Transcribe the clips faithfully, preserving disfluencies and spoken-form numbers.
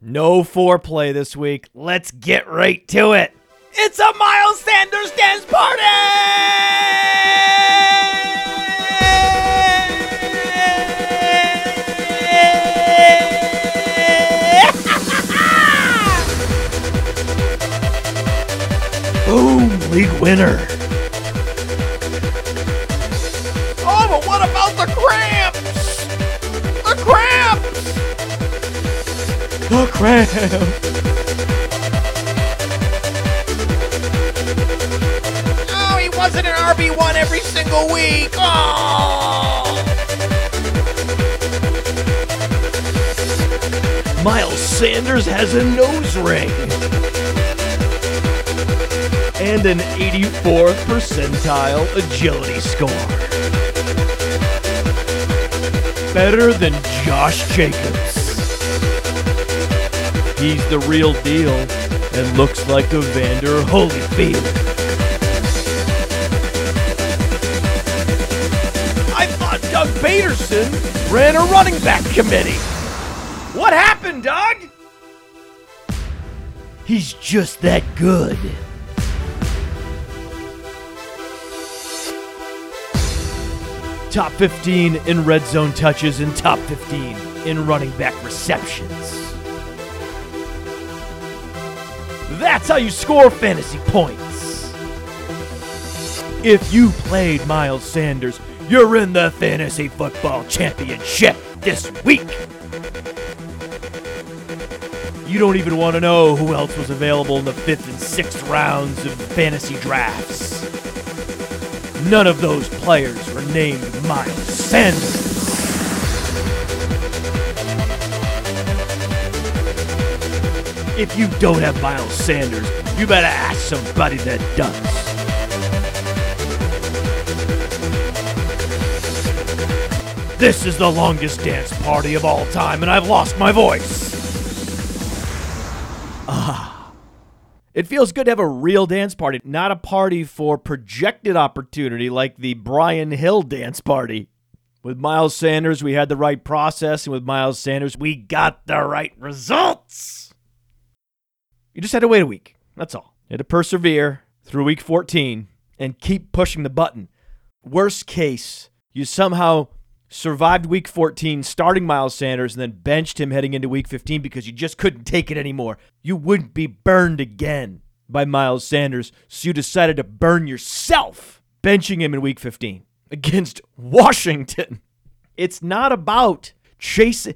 No foreplay this week. Let's get right to it. It's a Miles Sanders dance party! Boom! League winner. Oh, but what about the cramps? The cramps! The cramps! Wasn't an R B one every single week. Oh! Miles Sanders has a nose ring and an eighty-fourth percentile agility score. Better than Josh Jacobs. He's the real deal and looks like Evander Holyfield. Peterson ran a running back committee. What happened, Doug? He's just that good. Top fifteen in red zone touches and top fifteen in running back receptions. That's how you score fantasy points. If you played Miles Sanders, you're in the Fantasy Football Championship this week. You don't even want to know who else was available in the fifth and sixth rounds of fantasy drafts. None of those players were named Miles Sanders. If you don't have Miles Sanders, you better ask somebody that does. This is the longest dance party of all time, and I've lost my voice. Ah. It feels good to have a real dance party, not a party for projected opportunity like the Brian Hill dance party. With Miles Sanders, we had the right process, and with Miles Sanders, we got the right results. You just had to wait a week. That's all. You had to persevere through week fourteen and keep pushing the button. Worst case, you somehow survived week fourteen, starting Miles Sanders, and then benched him heading into week fifteen because you just couldn't take it anymore. You wouldn't be burned again by Miles Sanders, so you decided to burn yourself benching him in week fifteen against Washington. It's not about chasing.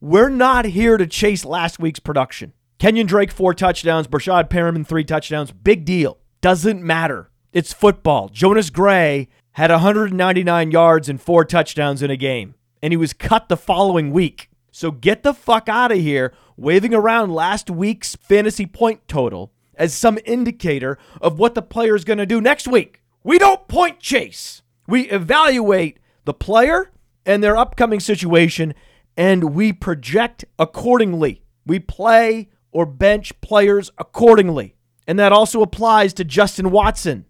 We're not here to chase last week's production. Kenyon Drake, four touchdowns. Breshad Perriman, three touchdowns. Big deal. Doesn't matter. It's football. Jonas Gray had one hundred ninety-nine yards and four touchdowns in a game, and he was cut the following week. So get the fuck out of here waving around last week's fantasy point total as some indicator of what the player is going to do next week. We don't point chase. We evaluate the player and their upcoming situation, and we project accordingly. We play or bench players accordingly, and that also applies to Justin Watson.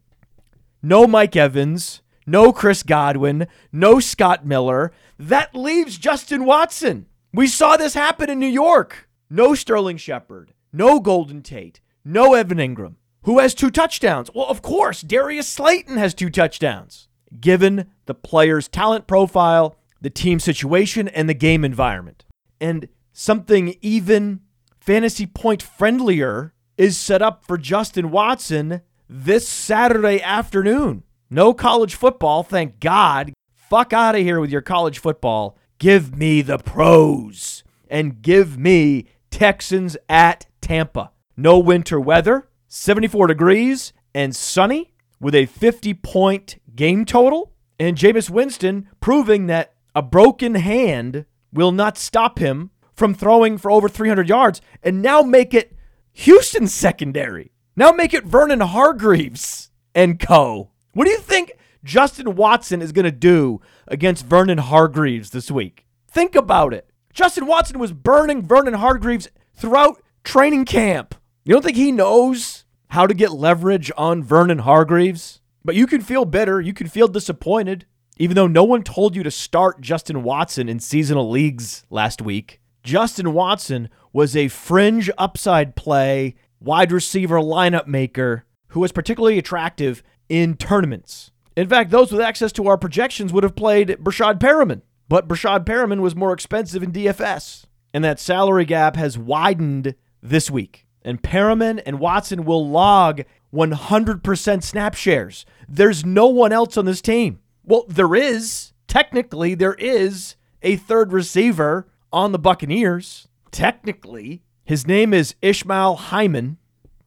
No Mike Evans. No Chris Godwin, no Scott Miller. That leaves Justin Watson. We saw this happen in New York. No Sterling Shepard, no Golden Tate, no Evan Ingram. Who has two touchdowns? Well, of course, Darius Slayton has two touchdowns. Given the player's talent profile, the team situation, and the game environment. And something even fantasy point friendlier is set up for Justin Watson this Saturday afternoon. No college football, thank God. Fuck out of here with your college football. Give me the pros. And give me Texans at Tampa. No winter weather, seventy-four degrees and sunny with a fifty-point game total. And Jameis Winston proving that a broken hand will not stop him from throwing for over three hundred yards. And now make it Houston's secondary. Now make it Vernon Hargreaves and co. What do you think Justin Watson is going to do against Vernon Hargreaves this week? Think about it. Justin Watson was burning Vernon Hargreaves throughout training camp. You don't think he knows how to get leverage on Vernon Hargreaves? But you can feel bitter. You can feel disappointed, even though no one told you to start Justin Watson in seasonal leagues last week. Justin Watson was a fringe upside play, wide receiver lineup maker who was particularly attractive in tournaments. In fact, those with access to our projections would have played Breshad Perriman, but Breshad Perriman was more expensive in D F S, and that salary gap has widened this week. And Perriman and Watson will log one hundred percent snap shares. There's no one else on this team. Well, there is. Technically, there is a third receiver on the Buccaneers. Technically. His name is Ishmael Hyman.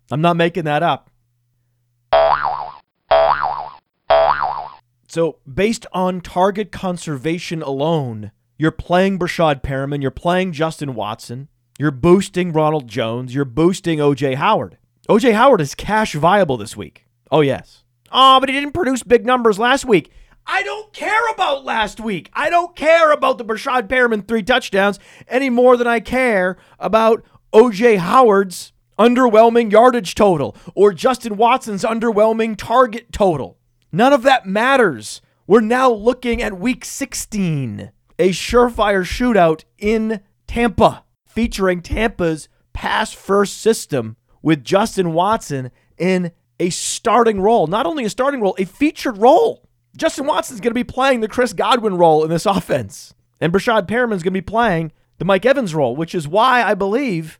I'm not making that up. So, based on target conservation alone, you're playing Breshad Perriman, you're playing Justin Watson, you're boosting Ronald Jones, you're boosting O J Howard. O J Howard is cash viable this week. Oh, yes. Oh, but he didn't produce big numbers last week. I don't care about last week. I don't care about the Breshad Perriman three touchdowns any more than I care about O J Howard's underwhelming yardage total or Justin Watson's underwhelming target total. None of that matters. We're now looking at week sixteen, a surefire shootout in Tampa, featuring Tampa's pass-first system with Justin Watson in a starting role. Not only a starting role, a featured role. Justin Watson's going to be playing the Chris Godwin role in this offense. And Breshad Perriman's going to be playing the Mike Evans role, which is why I believe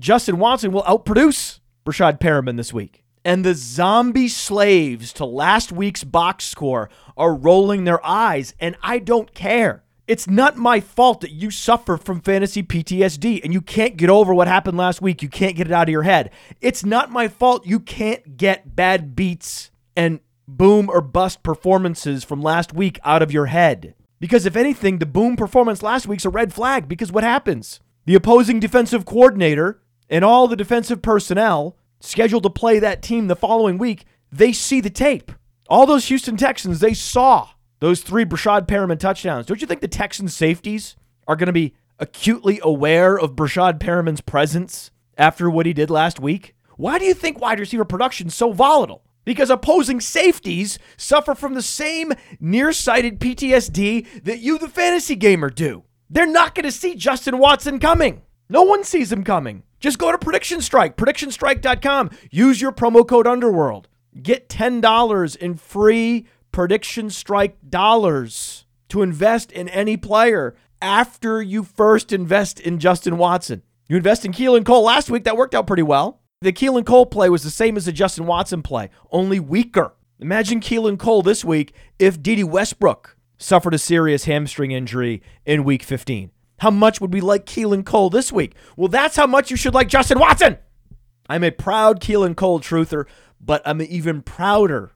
Justin Watson will outproduce Breshad Perriman this week. And the zombie slaves to last week's box score are rolling their eyes, and I don't care. It's not my fault that you suffer from fantasy P T S D and you can't get over what happened last week. You can't get it out of your head. It's not my fault you can't get bad beats and boom or bust performances from last week out of your head. Because if anything, the boom performance last week's a red flag, because what happens? The opposing defensive coordinator and all the defensive personnel scheduled to play that team the following week, they see the tape. All those Houston Texans, they saw those three Breshad Perriman touchdowns. Don't you think the Texans safeties are going to be acutely aware of Breshad Perriman's presence after what he did last week? Why do you think wide receiver production is so volatile? Because opposing safeties suffer from the same nearsighted P T S D that you, the fantasy gamer, do. They're not going to see Justin Watson coming. No one sees him coming. Just go to Prediction Strike, prediction strike dot com. Use your promo code Underworld. Get ten dollars in free Prediction Strike dollars to invest in any player after you first invest in Justin Watson. You invest in Keelan Cole last week. That worked out pretty well. The Keelan Cole play was the same as the Justin Watson play, only weaker. Imagine Keelan Cole this week if Dede Westbrook suffered a serious hamstring injury in week fifteen. How much would we like Keelan Cole this week? Well, that's how much you should like Justin Watson. I'm a proud Keelan Cole truther, but I'm even prouder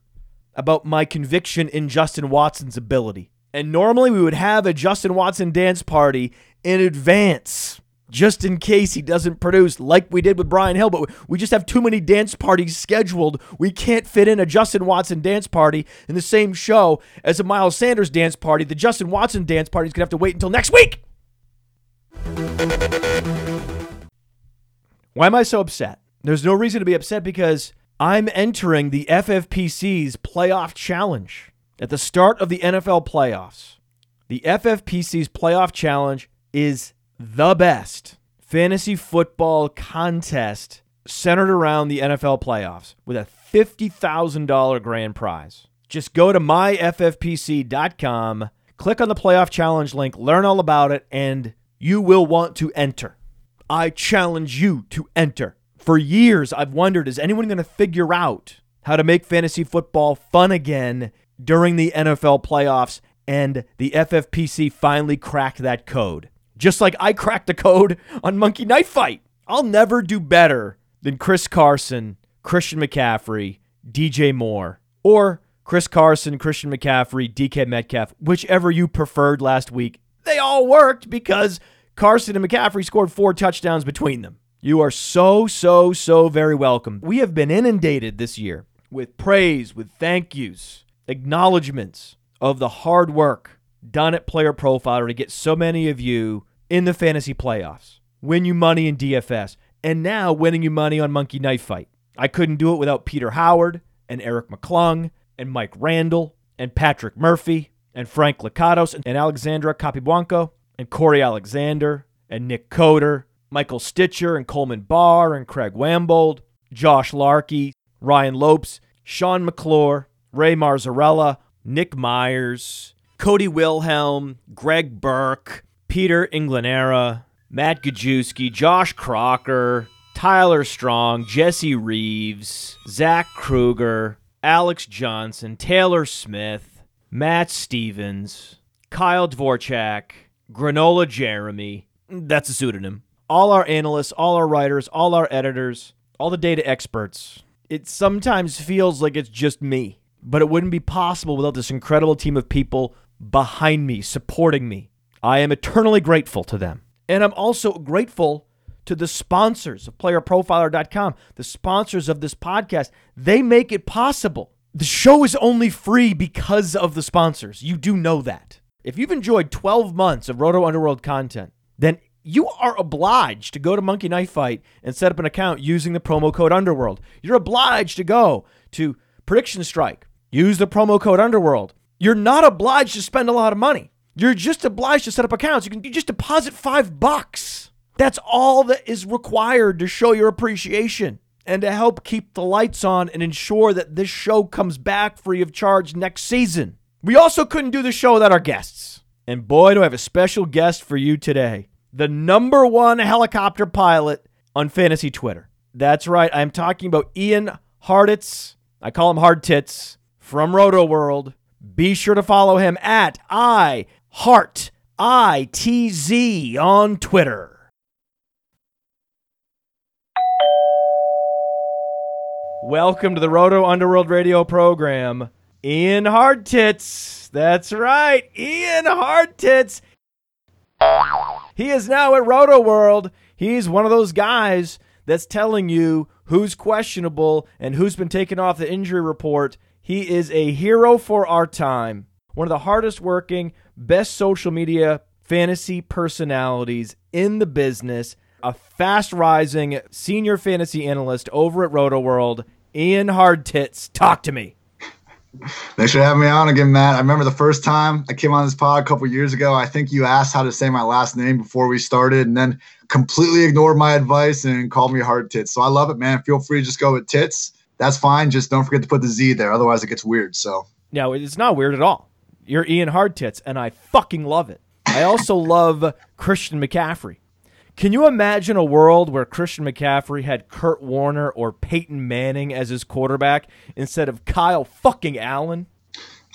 about my conviction in Justin Watson's ability. And normally we would have a Justin Watson dance party in advance, just in case he doesn't produce, like we did with Brian Hill, but we just have too many dance parties scheduled. We can't fit in a Justin Watson dance party in the same show as a Miles Sanders dance party. The Justin Watson dance party is going to have to wait until next week. Why am I so upset? There's no reason to be upset, because I'm entering the F F P C's playoff challenge at the start of the N F L playoffs. The F F P C's playoff challenge is the best fantasy football contest centered around the N F L playoffs with a fifty thousand dollars grand prize. Just go to my F F P C dot com, click on the playoff challenge link, learn all about it, and you will want to enter. I challenge you to enter. For years, I've wondered, is anyone going to figure out how to make fantasy football fun again during the N F L playoffs? And the F F P C finally cracked that code. Just like I cracked the code on Monkey Knife Fight. I'll never do better than Chris Carson, Christian McCaffrey, D J Moore, or Chris Carson, Christian McCaffrey, D K Metcalf, whichever you preferred last week. They all worked because Carson and McCaffrey scored four touchdowns between them. You are so, so, so very welcome. We have been inundated this year with praise, with thank yous, acknowledgments of the hard work done at Player Profiler to get so many of you in the fantasy playoffs, win you money in D F S, and now winning you money on Monkey Knife Fight. I couldn't do it without Peter Howard and Eric McClung and Mike Randall and Patrick Murphy and Frank Licatos and Alexandra Capiblanco and Corey Alexander and Nick Coder Michael Stitcher and Coleman Barr and Craig Wambold, Josh Larkey, Ryan Lopes, Sean McClure, Ray Marzarella, Nick Myers, Cody Wilhelm, Greg Burke, Peter Inglinera, Matt Gajewski, Josh Crocker, Tyler Strong, Jesse Reeves, Zach Kruger, Alex Johnson, Taylor Smith, Matt Stevens, Kyle Dvorak, Granola Jeremy, that's a pseudonym, all our analysts, all our writers, all our editors, all the data experts. It sometimes feels like it's just me, but it wouldn't be possible without this incredible team of people behind me, supporting me. I am eternally grateful to them. And I'm also grateful to the sponsors of player profiler dot com, the sponsors of this podcast. They make it possible. The show is only free because of the sponsors. You do know that. If you've enjoyed twelve months of Roto Underworld content, then you are obliged to go to Monkey Knife Fight and set up an account using the promo code Underworld. You're obliged to go to Prediction Strike, use the promo code Underworld. You're not obliged to spend a lot of money. You're just obliged to set up accounts. You can you just deposit five bucks. That's all that is required to show your appreciation and to help keep the lights on and ensure that this show comes back free of charge next season. We also couldn't do the show without our guests. And boy, do I have a special guest for you today. The number one helicopter pilot on fantasy Twitter. That's right. I'm talking about Ian Hartitz. I call him Hard Tits from Roto World. Be sure to follow him at I Heart I T Z on Twitter. Welcome to the Roto Underworld Radio program, Ian Hartitz. That's right, Ian Hartitz. He is now at Roto World. He's one of those guys that's telling you who's questionable and who's been taken off the injury report. He is a hero for our time. One of the hardest working, best social media fantasy personalities in the business. A fast rising senior fantasy analyst over at RotoWorld, Ian Hartitz. Talk to me. Thanks for having me on again, Matt. I remember the first time I came on this pod a couple years ago, I think you asked how to say my last name before we started and then completely ignored my advice and called me Hard Tits. So I love it, man. Feel free to just go with Tits. That's fine. Just don't forget to put the Z there. Otherwise, it gets weird. So no, it's not weird at all. You're Ian Hard Tits, and I fucking love it. I also love Christian McCaffrey. Can you imagine a world where Christian McCaffrey had Kurt Warner or Peyton Manning as his quarterback instead of Kyle fucking Allen?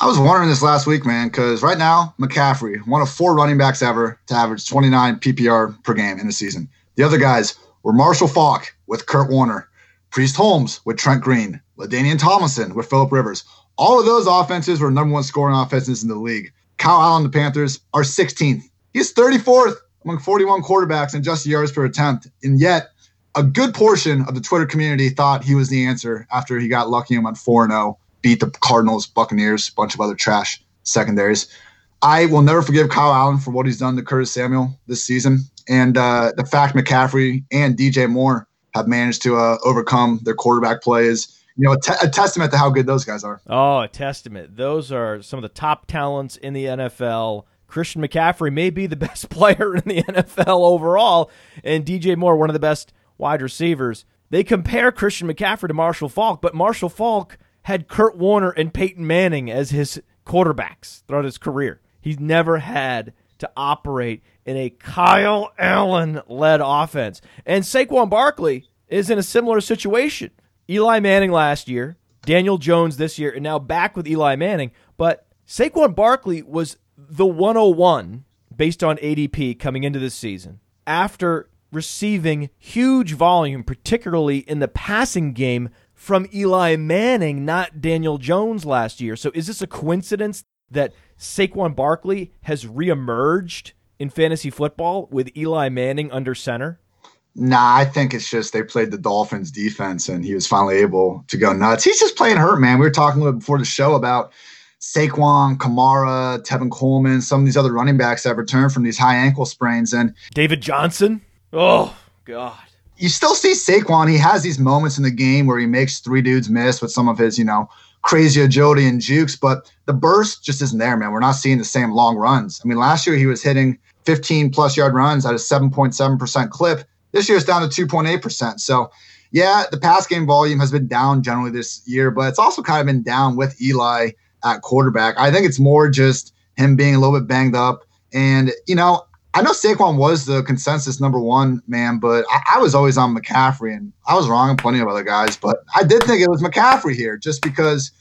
I was wondering this last week, man, because right now, McCaffrey, one of four running backs ever to average twenty-nine P P R per game in a season. The other guys were Marshall Faulk with Kurt Warner, Priest Holmes with Trent Green, LaDainian Tomlinson with Phillip Rivers. All of those offenses were number one scoring offenses in the league. Kyle Allen, the Panthers, are sixteenth. He's thirty-fourth. Among forty-one quarterbacks in just yards per attempt. And yet, a good portion of the Twitter community thought he was the answer after he got lucky and went four and oh, beat the Cardinals, Buccaneers, a bunch of other trash secondaries. I will never forgive Kyle Allen for what he's done to Curtis Samuel this season. And uh, the fact McCaffrey and D J Moore have managed to uh, overcome their quarterback play is, you know, a, te- a testament to how good those guys are. Oh, a testament. Those are some of the top talents in the N F L. Christian McCaffrey may be the best player in the N F L overall, and D J Moore, one of the best wide receivers. They compare Christian McCaffrey to Marshall Faulk, but Marshall Faulk had Kurt Warner and Peyton Manning as his quarterbacks throughout his career. He's never had to operate in a Kyle Allen-led offense. And Saquon Barkley is in a similar situation. Eli Manning last year, Daniel Jones this year, and now back with Eli Manning. But Saquon Barkley was the one oh one based on A D P coming into this season after receiving huge volume, particularly in the passing game from Eli Manning, not Daniel Jones last year. So is this a coincidence that Saquon Barkley has reemerged in fantasy football with Eli Manning under center? Nah, I think it's just they played the Dolphins defense and he was finally able to go nuts. He's just playing hurt, man. We were talking a little bit before the show about Saquon, Kamara, Tevin Coleman, some of these other running backs that return from these high ankle sprains. And David Johnson? Oh, God. You still see Saquon. He has these moments in the game where he makes three dudes miss with some of his, you know, crazy agility and jukes. But the burst just isn't there, man. We're not seeing the same long runs. I mean, last year he was hitting fifteen-plus yard runs at a seven point seven percent clip. This year it's down to two point eight percent. So, yeah, the pass game volume has been down generally this year, but it's also kind of been down with Eli at quarterback. I think it's more just him being a little bit banged up. And, you know, I know Saquon was the consensus number one man, but I, I was always on McCaffrey, and I was wrong on plenty of other guys. But I did think it was McCaffrey here just because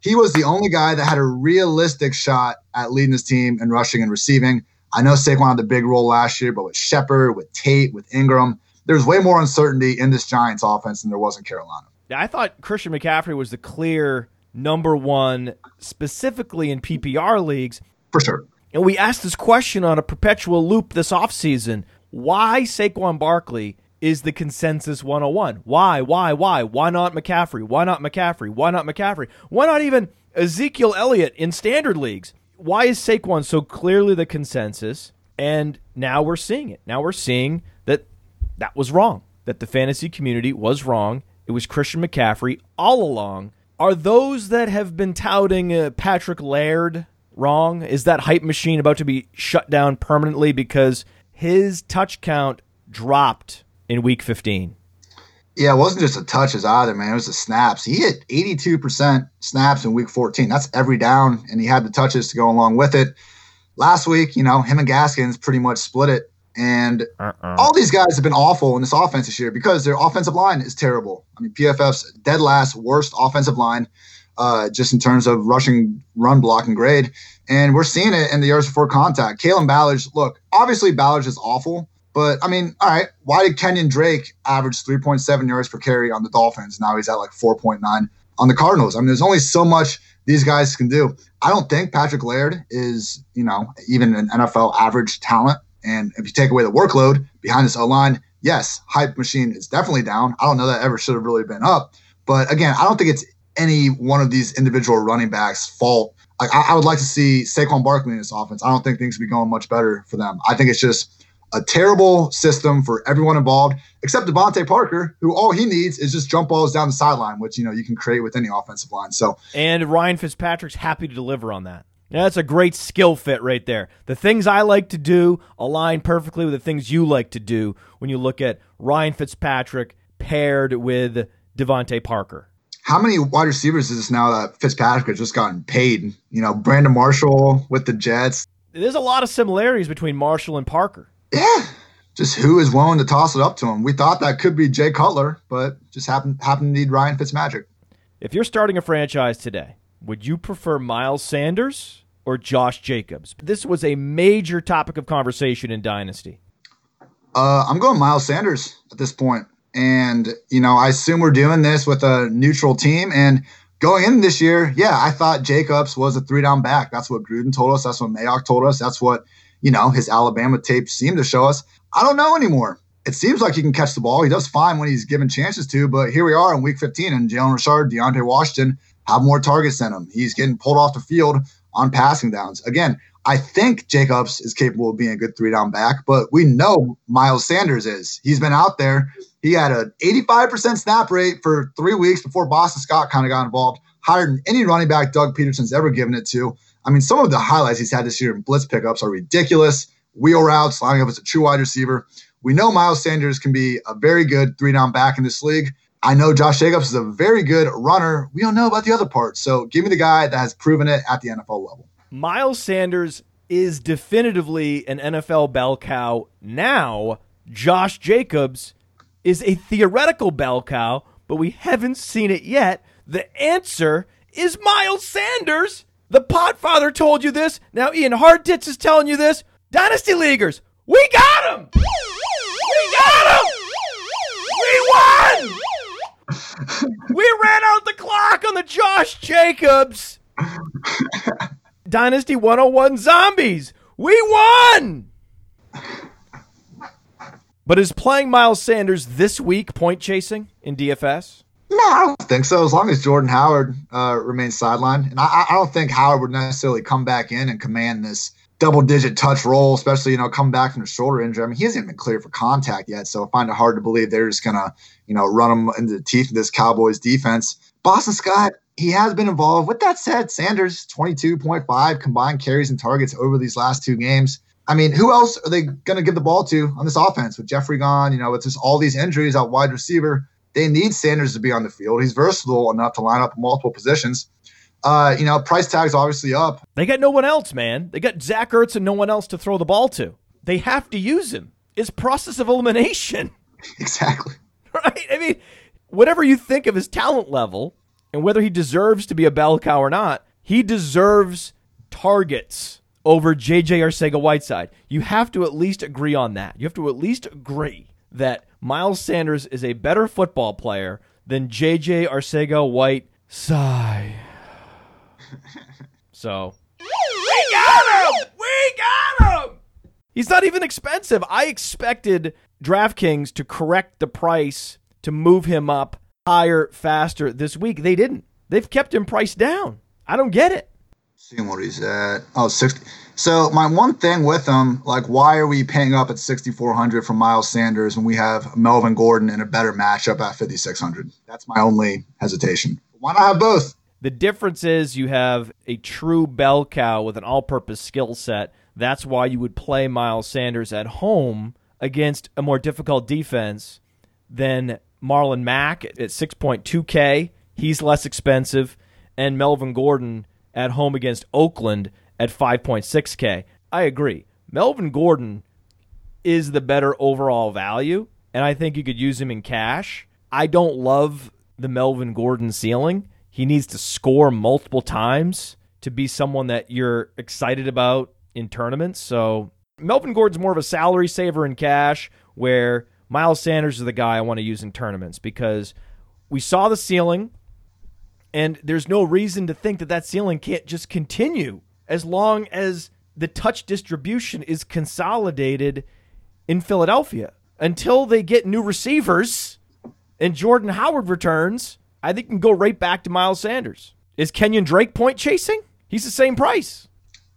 he was the only guy that had a realistic shot at leading his team in rushing and receiving. I know Saquon had the big role last year, but with Shepard, with Tate, with Ingram, there's way more uncertainty in this Giants offense than there was in Carolina. Yeah, I thought Christian McCaffrey was the clear number one, specifically in P P R leagues. For sure. And we asked this question on a perpetual loop this offseason. Why Saquon Barkley is the consensus one oh one? Why, why, why? Why not McCaffrey? Why not McCaffrey? Why not McCaffrey? Why not even Ezekiel Elliott in standard leagues? Why is Saquon so clearly the consensus? And now we're seeing it. Now we're seeing that that was wrong, that the fantasy community was wrong. It was Christian McCaffrey all along. Are those that have been touting uh, Patrick Laird wrong? Is that hype machine about to be shut down permanently because his touch count dropped in week fifteen? Yeah, it wasn't just the touches either, man. It was the snaps. He hit eighty-two percent snaps in week fourteen. That's every down, and he had the touches to go along with it. Last week, you know, him and Gaskins pretty much split it. And uh-uh. all these guys have been awful in this offense this year because their offensive line is terrible. I mean, P F F's dead last worst offensive line uh, just in terms of rushing, run blocking grade. And we're seeing it in the yards before contact. Kalen Ballage, look, obviously Ballage is awful. But, I mean, all right, why did Kenyon Drake average three point seven yards per carry on the Dolphins? Now he's at like four point nine on the Cardinals. I mean, there's only so much these guys can do. I don't think Patrick Laird is, you know, even an N F L average talent. And if you take away the workload behind this O-line, yes, hype machine is definitely down. I don't know that ever should have really been up. But, again, I don't think it's any one of these individual running backs' fault. Like I, I would like to see Saquon Barkley in this offense. I don't think things would be going much better for them. I think it's just a terrible system for everyone involved, except Devontae Parker, who all he needs is just jump balls down the sideline, which, you know, you can create with any offensive line. So, and Ryan Fitzpatrick's happy to deliver on that. Yeah, that's a great skill fit right there. The things I like to do align perfectly with the things you like to do when you look at Ryan Fitzpatrick paired with Devontae Parker. How many wide receivers is this now that Fitzpatrick has just gotten paid? You know, Brandon Marshall with the Jets. There's a lot of similarities between Marshall and Parker. Yeah, just who is willing to toss it up to him. We thought that could be Jay Cutler, but just happened, happened to need Ryan Fitzmagic. If you're starting a franchise today, would you prefer Miles Sanders or Josh Jacobs? This was a major topic of conversation in Dynasty. Uh, I'm going Miles Sanders at this point. And, you know, I assume we're doing this with a neutral team. And going in this year, yeah, I thought Jacobs was a three-down back. That's what Gruden told us. That's what Mayock told us. That's what, you know, his Alabama tape seemed to show us. I don't know anymore. It seems like he can catch the ball. He does fine when he's given chances to. But here we are in week fifteen, and Jalen Richard, DeAndre Washington have more targets than him. He's getting pulled off the field on passing downs. Again, I think Jacobs is capable of being a good three-down back, but we know Miles Sanders is. He's been out there. He had an eighty-five percent snap rate for three weeks before Boston Scott kind of got involved, higher than any running back Doug Peterson's ever given it to. I mean, some of the highlights he's had this year in blitz pickups are ridiculous. Wheel routes, lining up as a true wide receiver. We know Miles Sanders can be a very good three-down back in this league. I know Josh Jacobs is a very good runner. We don't know about the other part. So give me the guy that has proven it at the N F L level. Miles Sanders is definitively an N F L bell cow now. Josh Jacobs is a theoretical bell cow, but we haven't seen it yet. The answer is Miles Sanders. The Podfather told you this. Now Ian Hartitz is telling you this. Dynasty Leaguers, we got him! We got him! We won! We ran out the clock on the Josh Jacobs. Dynasty one oh one Zombies. We won! But is playing Miles Sanders this week point chasing in D F S? No, I don't think so. As long as Jordan Howard uh, remains sidelined. And I, I don't think Howard would necessarily come back in and command this double-digit touch roll, especially, you know, come back from a shoulder injury. I mean, he hasn't even been cleared for contact yet, so I find it hard to believe they're just going to, you know, run him into the teeth of this Cowboys defense. Boston Scott, he has been involved. With that said, Sanders, twenty-two point five combined carries and targets over these last two games. I mean, who else are they going to give the ball to on this offense with Jeffrey gone? You know, with just all these injuries at wide receiver, they need Sanders to be on the field. He's versatile enough to line up multiple positions. Uh, you know, price tag's obviously up. They got no one else, man. They got Zach Ertz and no one else to throw the ball to. They have to use him. It's process of elimination. Exactly. Right? I mean, whatever you think of his talent level and whether he deserves to be a bell cow or not, he deserves targets over J J Arcega-Whiteside. You have to at least agree on that. You have to at least agree that Miles Sanders is a better football player than J J Arcega-Whiteside. So, we got him! We got him! He's not even expensive. I expected DraftKings to correct the price to move him up higher, faster this week. They didn't. They've kept him priced down. I don't get it. Seeing what he's at. Oh, sixty. So my one thing with him, like, why are we paying up at sixty-four hundred for Miles Sanders when we have Melvin Gordon in a better matchup at fifty-six hundred? That's my only hesitation. Why not have both? The difference is you have a true bell cow with an all-purpose skill set. That's why you would play Miles Sanders at home against a more difficult defense than Marlon Mack at six point two K. He's less expensive. And Melvin Gordon at home against Oakland at five point six K. I agree. Melvin Gordon is the better overall value, and I think you could use him in cash. I don't love the Melvin Gordon ceiling. He needs to score multiple times to be someone that you're excited about in tournaments. So Melvin Gordon's more of a salary saver in cash, where Miles Sanders is the guy I want to use in tournaments because we saw the ceiling. And there's no reason to think that that ceiling can't just continue as long as the touch distribution is consolidated in Philadelphia. Until they get new receivers and Jordan Howard returns, I think you can go right back to Miles Sanders. Is Kenyon Drake point chasing? He's the same price.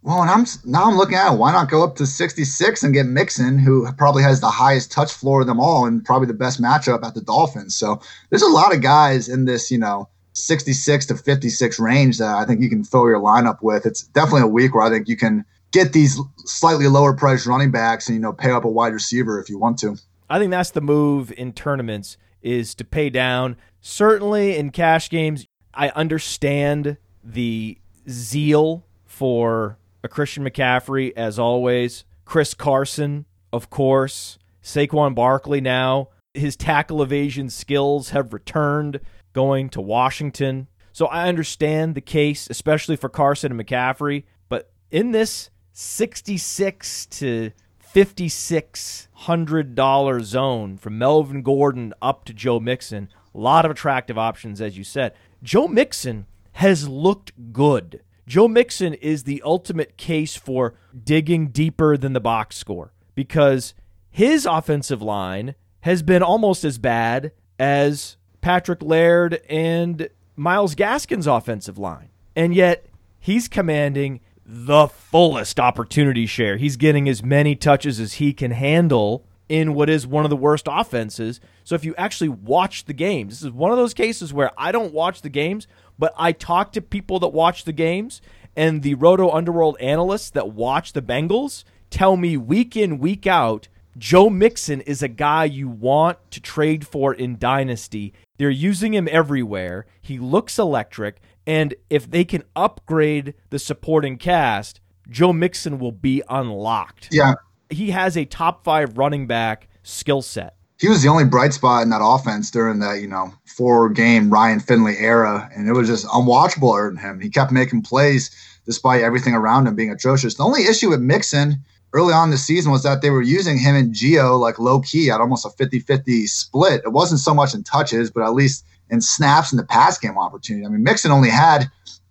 Well, and I'm now I'm looking at it, why not go up to sixty-six and get Mixon, who probably has the highest touch floor of them all and probably the best matchup at the Dolphins. So there's a lot of guys in this, you know, sixty-six to fifty-six range that I think you can fill your lineup with. It's definitely a week where I think you can get these slightly lower priced running backs and, you know, pay up a wide receiver if you want to. I think that's the move in tournaments, is to pay down. Certainly in cash games, I understand the zeal for a Christian McCaffrey, as always. Chris Carson, of course. Saquon Barkley now. His tackle evasion skills have returned, going to Washington. So I understand the case, especially for Carson and McCaffrey. But in this sixty-six to fifty-six hundred dollars zone, from Melvin Gordon up to Joe Mixon, a lot of attractive options, as you said. Joe Mixon has looked good. Joe Mixon is the ultimate case for digging deeper than the box score, because his offensive line has been almost as bad as Patrick Laird and Myles Gaskin's offensive line. And yet he's commanding the fullest opportunity share. He's getting as many touches as he can handle in what is one of the worst offenses. So if you actually watch the games, this is one of those cases where I don't watch the games, but I talk to people that watch the games, and the Roto Underworld analysts that watch the Bengals tell me week in, week out, Joe Mixon is a guy you want to trade for in Dynasty. They're using him everywhere. He looks electric. And if they can upgrade the supporting cast, Joe Mixon will be unlocked. Yeah. He has a top five running back skill set. He was the only bright spot in that offense during that, you know, four game Ryan Finley era. And it was just unwatchable on him. He kept making plays despite everything around him being atrocious. The only issue with Mixon early on this season was that they were using him and Gio like low key at almost a fifty-fifty split. It wasn't so much in touches, but at least in snaps and the pass game opportunity. I mean, Mixon only had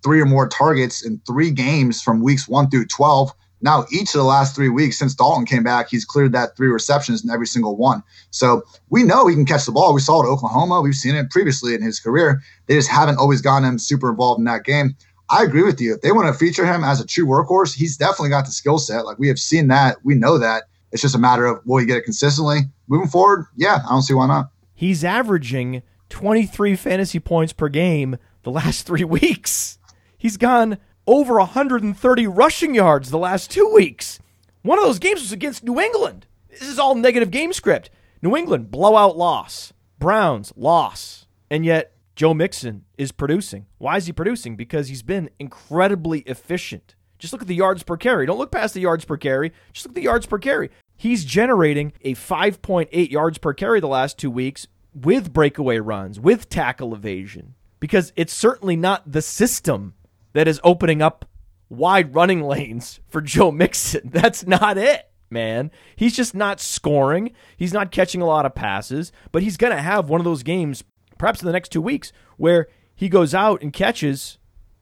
three or more targets in three games from weeks one through twelve. Now, each of the last three weeks since Dalton came back, he's cleared that three receptions in every single one. So we know he can catch the ball. We saw it at Oklahoma. We've seen it previously in his career. They just haven't always gotten him super involved in that game. I agree with you. If they want to feature him as a true workhorse, he's definitely got the skill set. Like, we have seen that. We know that. It's just a matter of, will he get it consistently? Moving forward, yeah, I don't see why not. He's averaging twenty-three fantasy points per game the last three weeks. He's gone over one hundred thirty rushing yards the last two weeks. One of those games was against New England. This is all negative game script. New England, blowout loss. Browns, loss. And yet, Joe Mixon is producing. Why is he producing? Because he's been incredibly efficient. Just look at the yards per carry. Don't look past the yards per carry. Just look at the yards per carry. He's generating a five point eight yards per carry the last two weeks with breakaway runs, with tackle evasion, because it's certainly not the system that is opening up wide running lanes for Joe Mixon. That's not it, man. He's just not scoring. He's not catching a lot of passes, but he's going to have one of those games, perhaps in the next two weeks, where he goes out and catches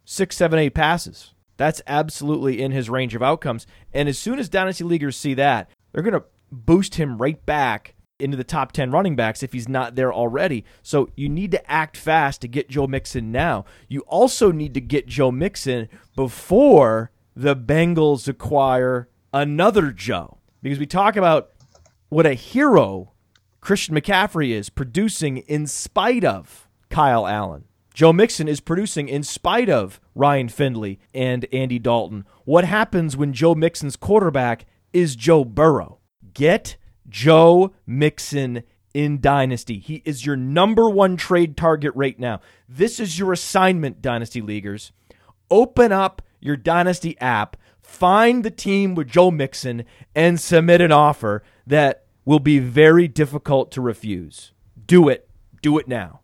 six, seven, eight passes. That's absolutely in his range of outcomes. And as soon as Dynasty Leaguers see that, they're going to boost him right back into the top ten running backs if he's not there already. So you need to act fast to get Joe Mixon now. You also need to get Joe Mixon before the Bengals acquire another Joe. Because we talk about what a hero Christian McCaffrey is producing in spite of Kyle Allen. Joe Mixon is producing in spite of Ryan Findley and Andy Dalton. What happens when Joe Mixon's quarterback is Joe Burrow? Get Joe Mixon in Dynasty. He is your number one trade target right now. This is your assignment, Dynasty Leaguers. Open up your Dynasty app, find the team with Joe Mixon, and submit an offer that will be very difficult to refuse. Do it. Do it now.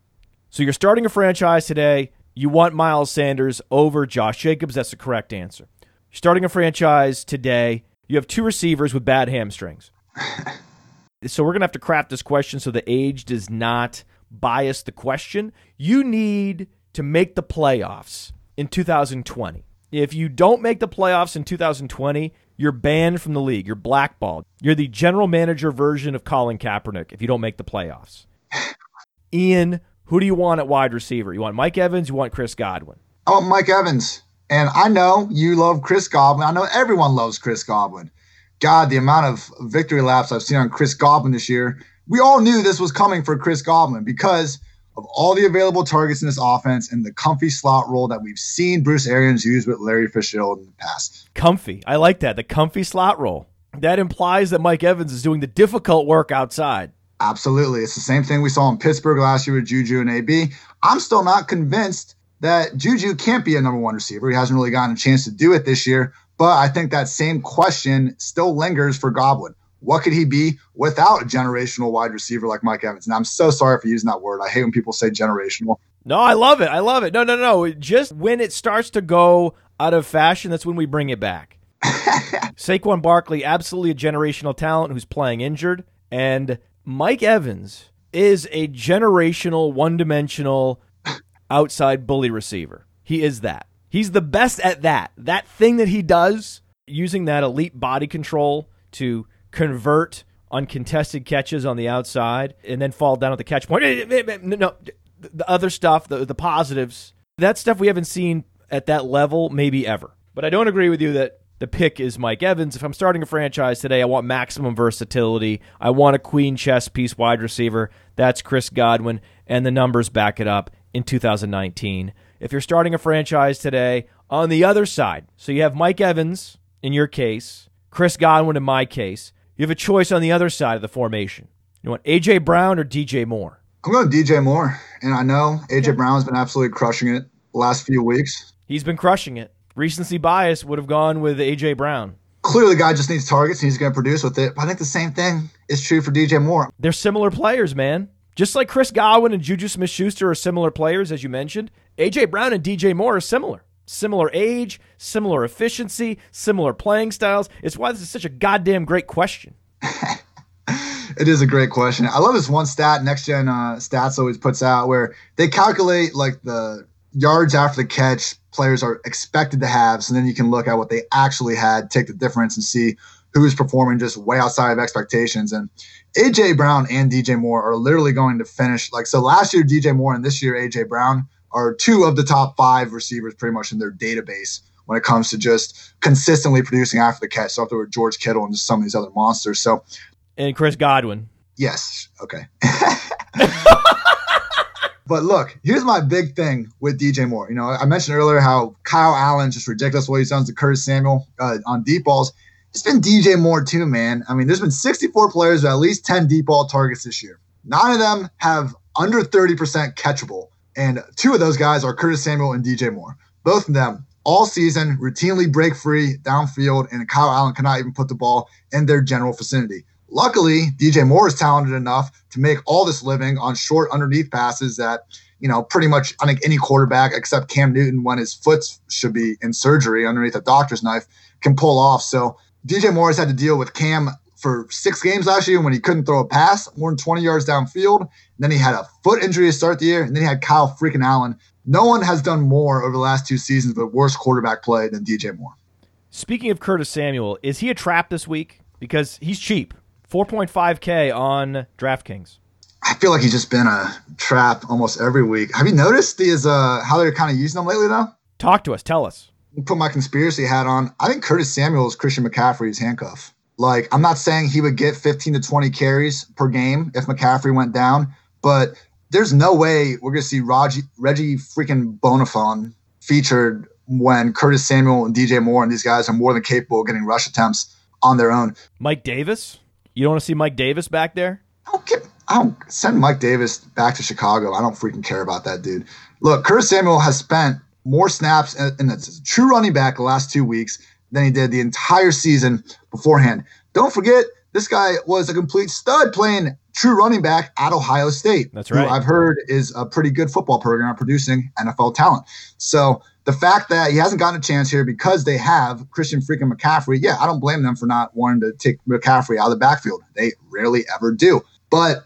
So you're starting a franchise today. You want Miles Sanders over Josh Jacobs. That's the correct answer. You're starting a franchise today. You have two receivers with bad hamstrings. So we're going to have to craft this question so the age does not bias the question. You need to make the playoffs in two thousand twenty. If you don't make the playoffs in two thousand twenty, you're banned from the league. You're blackballed. You're the general manager version of Colin Kaepernick if you don't make the playoffs. Ian, who do you want at wide receiver? You want Mike Evans? You want Chris Godwin? I want Mike Evans. And I know you love Chris Godwin. I know everyone loves Chris Godwin. God, the amount of victory laps I've seen on Chris Godwin this year. We all knew this was coming for Chris Godwin because of all the available targets in this offense and the comfy slot role that we've seen Bruce Arians use with Larry Fitzgerald in the past. Comfy. I like that. The comfy slot role. That implies that Mike Evans is doing the difficult work outside. Absolutely. It's the same thing we saw in Pittsburgh last year with Juju and A B. I'm still not convinced that Juju can't be a number one receiver. He hasn't really gotten a chance to do it this year. But I think that same question still lingers for Godwin. What could he be without a generational wide receiver like Mike Evans? And I'm so sorry for using that word. I hate when people say generational. No, I love it. I love it. No, no, no. Just when it starts to go out of fashion, that's when we bring it back. Saquon Barkley, absolutely a generational talent who's playing injured. And Mike Evans is a generational, one-dimensional, outside bully receiver. He is that. He's the best at that. That thing that he does, using that elite body control to convert uncontested catches on the outside and then fall down at the catch point. No, the other stuff, the, the positives, that stuff we haven't seen at that level maybe ever. But I don't agree with you that the pick is Mike Evans. If I'm starting a franchise today, I want maximum versatility. I want a queen chess piece wide receiver. That's Chris Godwin, and the numbers back it up in two thousand nineteen. If you're starting a franchise today, on the other side, so you have Mike Evans in your case, Chris Godwin in my case, you have a choice on the other side of the formation. You want A J. Brown or D J. Moore? I'm going D J. Moore, and I know A J. Yeah. Brown's been absolutely crushing it the last few weeks. He's been crushing it. Recency bias would have gone with A J. Brown. Clearly, the guy just needs targets, and he's going to produce with it. But I think the same thing is true for D J. Moore. They're similar players, man. Just like Chris Godwin and Juju Smith-Schuster are similar players, as you mentioned, A J. Brown and D J. Moore are similar. Similar age, similar efficiency, similar playing styles. It's why this is such a goddamn great question. It is a great question. I love this one stat Next Gen uh, Stats always puts out where they calculate like the yards after the catch players are expected to have, so then you can look at what they actually had, take the difference, and see who's performing just way outside of expectations. And A J. Brown and D J. Moore are literally going to finish. Like, so last year, D J. Moore and this year, A J. Brown are two of the top five receivers pretty much in their database when it comes to just consistently producing after the catch. So up there with George Kittle and just some of these other monsters. So, and Chris Godwin. Yes. Okay. But look, here's my big thing with D J Moore. You know, I mentioned earlier how Kyle Allen, just ridiculous what he's done to Curtis Samuel uh, on deep balls. it's been D J Moore too, man. I mean, there's been sixty-four players with at least ten deep ball targets this year. Nine of them have under thirty percent catchable, and two of those guys are Curtis Samuel and D J Moore. Both of them all season routinely break free downfield, and Kyle Allen cannot even put the ball in their general vicinity. Luckily, D J Moore is talented enough to make all this living on short underneath passes that, you know, pretty much I think any quarterback except Cam Newton, when his foot should be in surgery underneath a doctor's knife, can pull off. So D J Moore has had to deal with Cam for six games last year when he couldn't throw a pass more than twenty yards downfield. And then he had a foot injury to start the year, and then he had Kyle freaking Allen. No one has done more over the last two seasons with worse quarterback play than D J Moore. Speaking of Curtis Samuel, is he a trap this week? Because he's cheap. four point five K on DraftKings. I feel like he's just been a trap almost every week. Have you noticed these, uh, how they're kind of using them lately, though? Talk to us. Tell us. Put my conspiracy hat on. I think Curtis Samuel is Christian McCaffrey's handcuff. Like, I'm not saying he would get fifteen to twenty carries per game if McCaffrey went down, but there's no way we're going to see Reggie, Reggie freaking Bonifon featured when Curtis Samuel and D J Moore and these guys are more than capable of getting rush attempts on their own. Mike Davis? You don't want to see Mike Davis back there? I don't, get, I don't send Mike Davis back to Chicago. I don't freaking care about that dude. Look, Curtis Samuel has spent more snaps, and it's a true running back the last two weeks than he did the entire season beforehand. Don't forget, this guy was a complete stud playing true running back at Ohio State. That's right. Who I've heard is a pretty good football program producing N F L talent. So the fact that he hasn't gotten a chance here because they have Christian freaking McCaffrey, yeah, I don't blame them for not wanting to take McCaffrey out of the backfield. They rarely ever do. But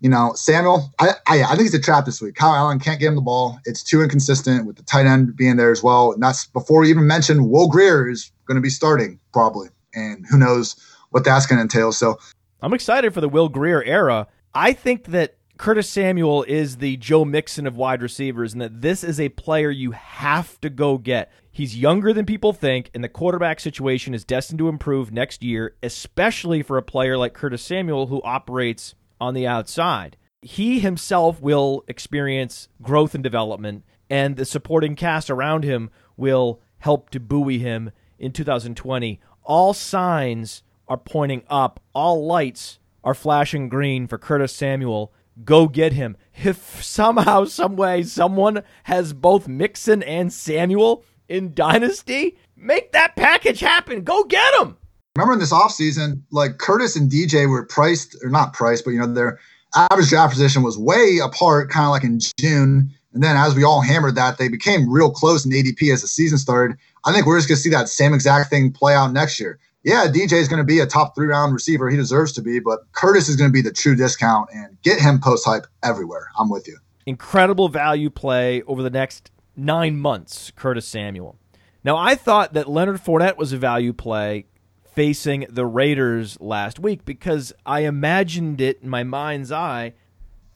you know, Samuel, I, I I think he's a trap this week. Kyle Allen can't get him the ball. It's too inconsistent with the tight end being there as well. And that's before we even mentioned Will Greer is going to be starting probably. And who knows what that's going to entail. So I'm excited for the Will Greer era. I think that Curtis Samuel is the Joe Mixon of wide receivers and that this is a player you have to go get. He's younger than people think, and the quarterback situation is destined to improve next year, especially for a player like Curtis Samuel who operates on the outside. He himself will experience growth and development, and the supporting cast around him will help to buoy him in two thousand twenty. All signs are pointing up. All lights are flashing green for Curtis Samuel. Go get him. If somehow, someway, someone has both Mixon and Samuel in Dynasty, make that package happen. Go get him. Remember in this offseason, like Curtis and D J were priced, or not priced, but you know, their average draft position was way apart, kind of like in June. And then as we all hammered that, they became real close in A D P as the season started. I think we're just going to see that same exact thing play out next year. Yeah, D J is going to be a top three round receiver. He deserves to be, but Curtis is going to be the true discount, and get him post hype everywhere. I'm with you. Incredible value play over the next nine months, Curtis Samuel. Now, I thought that Leonard Fournette was a value play facing the Raiders last week because I imagined it in my mind's eye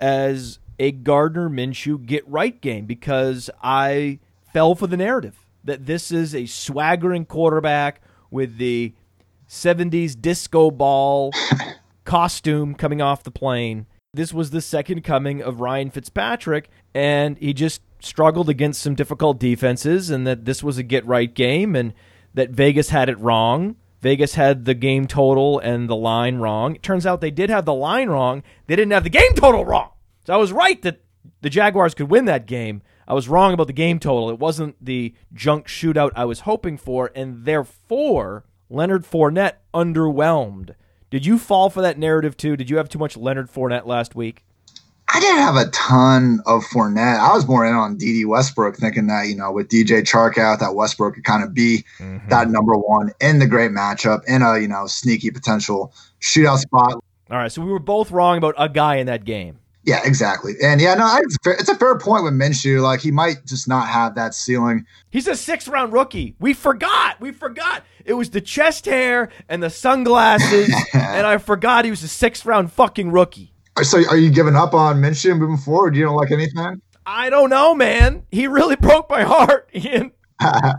as a Gardner Minshew get right game because I fell for the narrative that this is a swaggering quarterback with the seventies disco ball costume coming off the plane. This was the second coming of Ryan Fitzpatrick, and he just struggled against some difficult defenses, and that this was a get right game, and that Vegas had it wrong. Vegas had the game total and the line wrong. It turns out they did have the line wrong. They didn't have the game total wrong. So I was right that the Jaguars could win that game. I was wrong about the game total. It wasn't the junk shootout I was hoping for, and therefore Leonard Fournette underwhelmed. Did you fall for that narrative too? Did you have too much Leonard Fournette last week? I didn't have a ton of Fournette. I was more in on D D Westbrook, thinking that, you know, with D J Chark out, that Westbrook could kind of be mm-hmm. that number one in the great matchup in a, you know, sneaky potential shootout spot. All right, so we were both wrong about a guy in that game. Yeah, exactly. And yeah, no, it's, fair, it's a fair point with Minshew. Like, he might just not have that ceiling. He's a sixth-round rookie. We forgot. We forgot. It was the chest hair and the sunglasses, and I forgot he was a sixth-round fucking rookie. So are you giving up on Minshew moving forward? You don't like anything? I don't know, man. He really broke my heart, Ian. I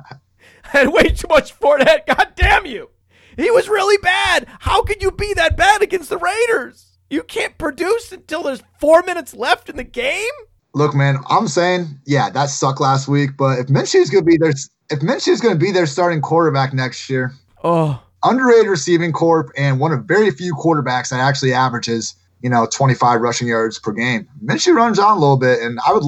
had way too much Fournette. God damn you. He was really bad. How could you be that bad against the Raiders? You can't produce until there's four minutes left in the game? Look, man, I'm saying, yeah, that sucked last week. But if Minshew's going to be their, if Minshew's going to be their starting quarterback next year. Oh, underrated receiving corp and one of very few quarterbacks that actually averages, you know, twenty-five rushing yards per game. Minshew runs on a little bit, and I would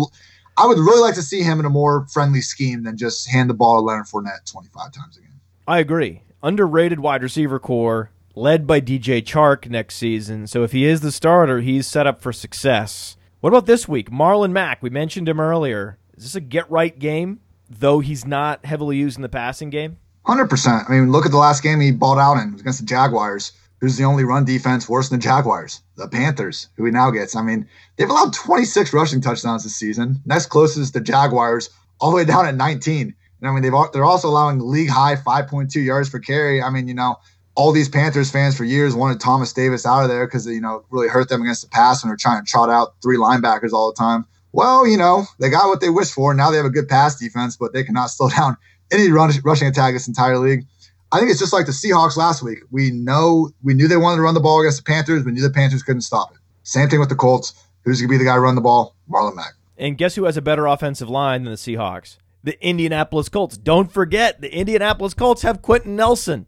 I would really like to see him in a more friendly scheme than just hand the ball to Leonard Fournette twenty-five times a game. I agree. Underrated wide receiver core led by D J Chark next season. So if he is the starter, he's set up for success. What about this week? Marlon Mack, we mentioned him earlier. Is this a get-right game, though he's not heavily used in the passing game? one hundred percent. I mean, look at the last game he balled out in. It was against the Jaguars, who's the only run defense worse than the Jaguars. The Panthers, who he now gets. I mean, they've allowed twenty-six rushing touchdowns this season. Next closest is the Jaguars, all the way down at nineteen. And I mean, they've, they're also allowing the league-high five point two yards per carry. I mean, you know, all these Panthers fans for years wanted Thomas Davis out of there because, you know, really hurt them against the pass when they're trying to trot out three linebackers all the time. Well, you know, they got what they wished for. Now they have a good pass defense, but they cannot slow down any run, rushing attack this entire league. I think it's just like the Seahawks last week. We know we knew they wanted to run the ball against the Panthers. We knew the Panthers couldn't stop it. Same thing with the Colts. Who's going to be the guy to run the ball? Marlon Mack. And guess who has a better offensive line than the Seahawks? The Indianapolis Colts. Don't forget, the Indianapolis Colts have Quentin Nelson.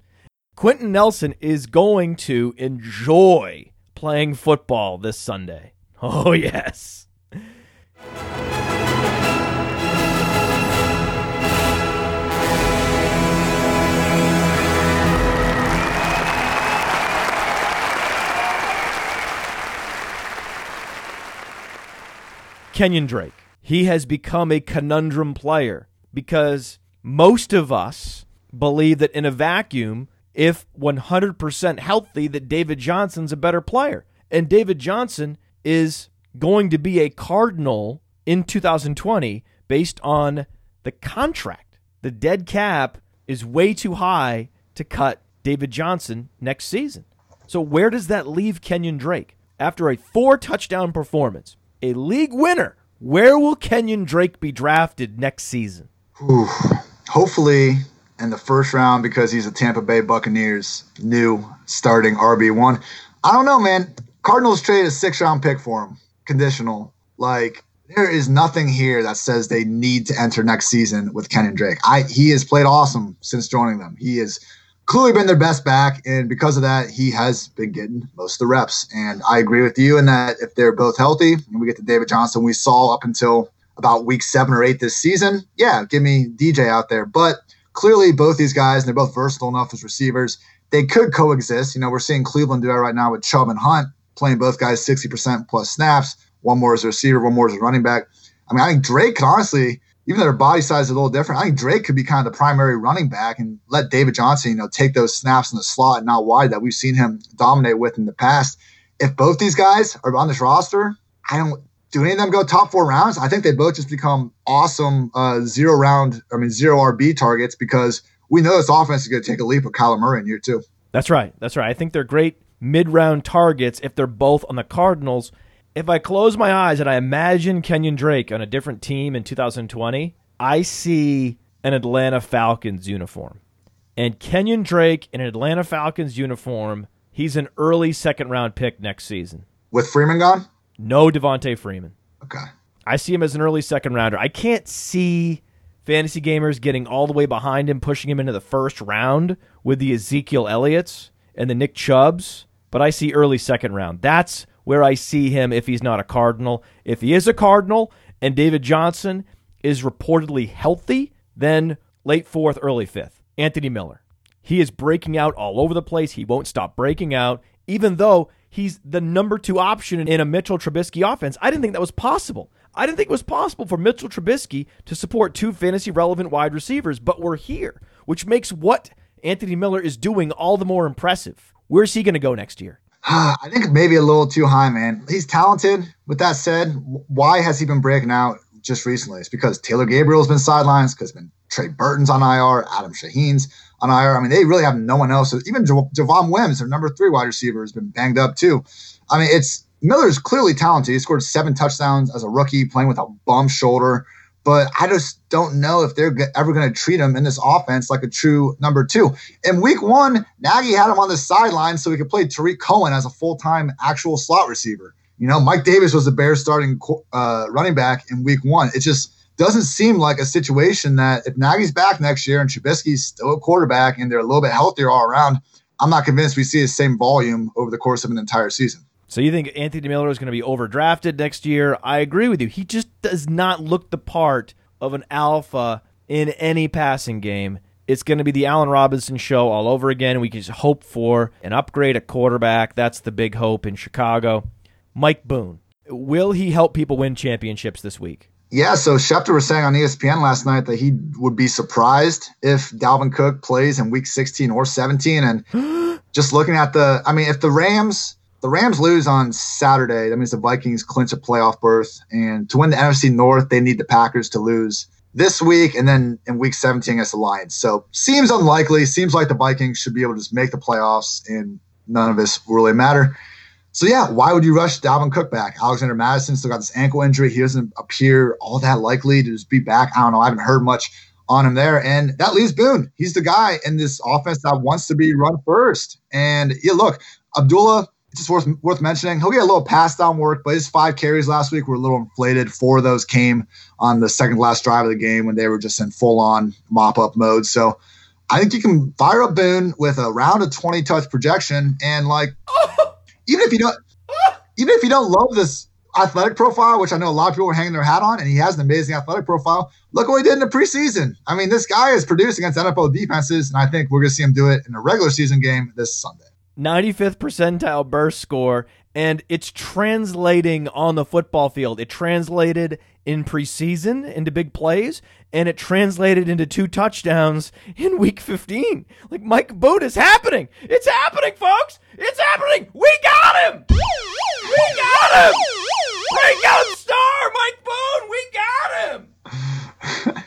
Quentin Nelson is going to enjoy playing football this Sunday. Oh, yes. Kenyon Drake. He has become a conundrum player because most of us believe that in a vacuum, if one hundred percent healthy, that David Johnson's a better player. And David Johnson is going to be a Cardinal in two thousand twenty based on the contract. The dead cap is way too high to cut David Johnson next season. So where does that leave Kenyon Drake? After a four-touchdown performance, a league winner, where will Kenyon Drake be drafted next season? Ooh, hopefully in the first round, because he's a Tampa Bay Buccaneers new starting R B one. I don't know, man. Cardinals traded a six-round pick for him, conditional. Like, there is nothing here that says they need to enter next season with Kenyon Drake. I, he has played awesome since joining them. He has clearly been their best back, and because of that, he has been getting most of the reps. And I agree with you in that if they're both healthy, and we get to David Johnson, we saw up until about week seven or eight this season, yeah, give me D J out there. But clearly, both these guys, and they're both versatile enough as receivers, they could coexist. You know, we're seeing Cleveland do that right now with Chubb and Hunt, playing both guys sixty percent plus snaps. One more as a receiver, one more as a running back. I mean, I think Drake could honestly, even though their body size is a little different, I think Drake could be kind of the primary running back and let David Johnson, you know, take those snaps in the slot and not wide that we've seen him dominate with in the past. If both these guys are on this roster, I don't do any of them go top four rounds? I think they both just become awesome uh, zero round, I mean, zero R B targets because we know this offense is going to take a leap with Kyler Murray in year two. That's right. That's right. I think they're great mid-round targets if they're both on the Cardinals. If I close my eyes and I imagine Kenyon Drake on a different team in two thousand twenty, I see an Atlanta Falcons uniform. And Kenyon Drake in an Atlanta Falcons uniform, he's an early second-round pick next season. With Freeman gone? No Devontae Freeman. Okay. I see him as an early second rounder. I can't see fantasy gamers getting all the way behind him, pushing him into the first round with the Ezekiel Elliott's and the Nick Chubbs, but I see early second round. That's where I see him if he's not a Cardinal. If he is a Cardinal and David Johnson is reportedly healthy, then late fourth, early fifth. Anthony Miller. He is breaking out all over the place. He won't stop breaking out, even though he's the number two option in a Mitchell Trubisky offense. I didn't think that was possible. I didn't think it was possible for Mitchell Trubisky to support two fantasy-relevant wide receivers, but we're here, which makes what Anthony Miller is doing all the more impressive. Where's he going to go next year? I think maybe a little too high, man. He's talented. With that said, why has he been breaking out just recently? It's because Taylor Gabriel's been sidelined, because been Trey Burton's on I R, Adam Shaheen's on I R. I mean, they really have no one else. Even Jav- Javon Wims, their number three wide receiver, has been banged up too. I mean, it's Miller's clearly talented. He scored seven touchdowns as a rookie playing with a bum shoulder. But I just don't know if they're g- ever going to treat him in this offense like a true number two. In week one, Nagy had him on the sideline so he could play Tariq Cohen as a full-time actual slot receiver. You know, Mike Davis was the Bears starting uh, running back in week one. It just doesn't seem like a situation that if Nagy's back next year and Trubisky's still a quarterback and they're a little bit healthier all around, I'm not convinced we see the same volume over the course of an entire season. So you think Anthony Miller is going to be overdrafted next year? I agree with you. He just does not look the part of an alpha in any passing game. It's going to be the Allen Robinson show all over again. We can just hope for an upgrade at quarterback. That's the big hope in Chicago. Mike Boone, will he help people win championships this week? Yeah, so Schefter was saying on E S P N last night that he would be surprised if Dalvin Cook plays in week sixteen or seventeen. And just looking at the, I mean, if the Rams... The Rams lose on Saturday. That means the Vikings clinch a playoff berth. And to win the N F C North, they need the Packers to lose this week and then in week seventeen against the Lions. So seems unlikely. Seems like the Vikings should be able to just make the playoffs and none of this will really matter. So, yeah, why would you rush Dalvin Cook back? Alexander Madison still got this ankle injury. He doesn't appear all that likely to just be back. I don't know. I haven't heard much on him there. And that leaves Boone. He's the guy in this offense that wants to be run first. And, yeah, look, Abdullah – It's just worth worth mentioning. He'll get a little pass down work, but his five carries last week were a little inflated. Four of those came on the second last drive of the game when they were just in full-on mop-up mode. So I think you can fire up Boone with a round of twenty-touch projection. And, like, even if you don't even if you don't love this athletic profile, which I know a lot of people are hanging their hat on, and he has an amazing athletic profile, look what he did in the preseason. I mean, this guy is produced against N F L defenses, and I think we're going to see him do it in a regular season game this Sunday. ninety-fifth percentile burst score, and it's translating on the football field. It translated in preseason into big plays, and it translated into two touchdowns in week fifteen. Like, Mike Boone is happening. It's happening, folks. It's happening. We got him. We got him. Breakout star, Mike Boone. We got him.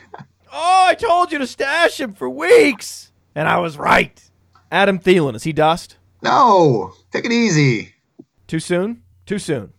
Oh, I told you to stash him for weeks, and I was right. Adam Thielen, is he dust? No, take it easy. Too soon? Too soon.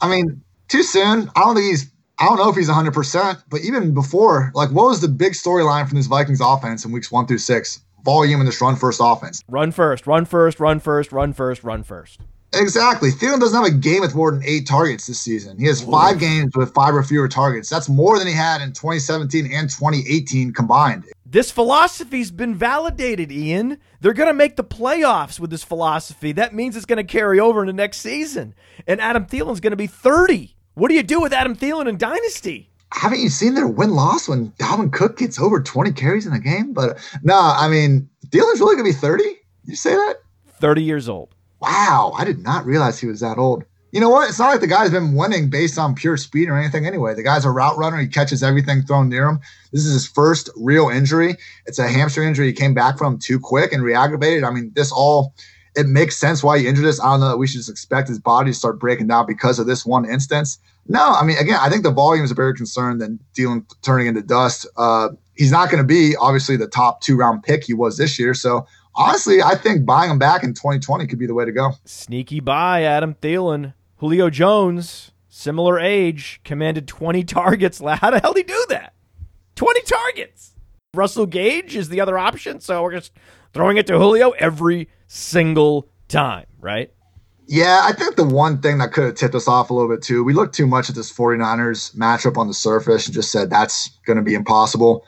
I mean, too soon. I don't think he's, I don't know if he's one hundred percent, but even before, like, what was the big storyline from this Vikings offense in weeks one through six? Volume in this run first offense. Run first, run first, run first, run first, run first. Exactly. Thielen doesn't have a game with more than eight targets this season. He has five Ooh. games with five or fewer targets. That's more than he had in twenty seventeen and twenty eighteen combined. This philosophy's been validated, Ian. They're going to make the playoffs with this philosophy. That means it's going to carry over into next season. And Adam Thielen's going to be thirty. What do you do with Adam Thielen in Dynasty? Haven't you seen their win-loss when Dalvin Cook gets over twenty carries in a game? But, no, I mean, Thielen's really going to be thirty? You say that? thirty years old. Wow, I did not realize he was that old. You know what? It's not like the guy's been winning based on pure speed or anything anyway. The guy's a route runner. He catches everything thrown near him. This is his first real injury. It's a hamstring injury. He came back from too quick and re-aggravated. I mean, this all, it makes sense why he injured this. I don't know that we should just expect his body to start breaking down because of this one instance. No, I mean, again, I think the volume is a bigger concern than Thielen turning into dust. Uh, he's not going to be, obviously, the top two-round pick he was this year, so... Honestly, I think buying him back in twenty twenty could be the way to go. Sneaky buy, Adam Thielen. Julio Jones, similar age, commanded twenty targets. How the hell did he do that? twenty targets. Russell Gage is the other option, so we're just throwing it to Julio every single time, right? Yeah, I think the one thing that could have tipped us off a little bit too, we looked too much at this 49ers matchup on the surface and just said that's going to be impossible.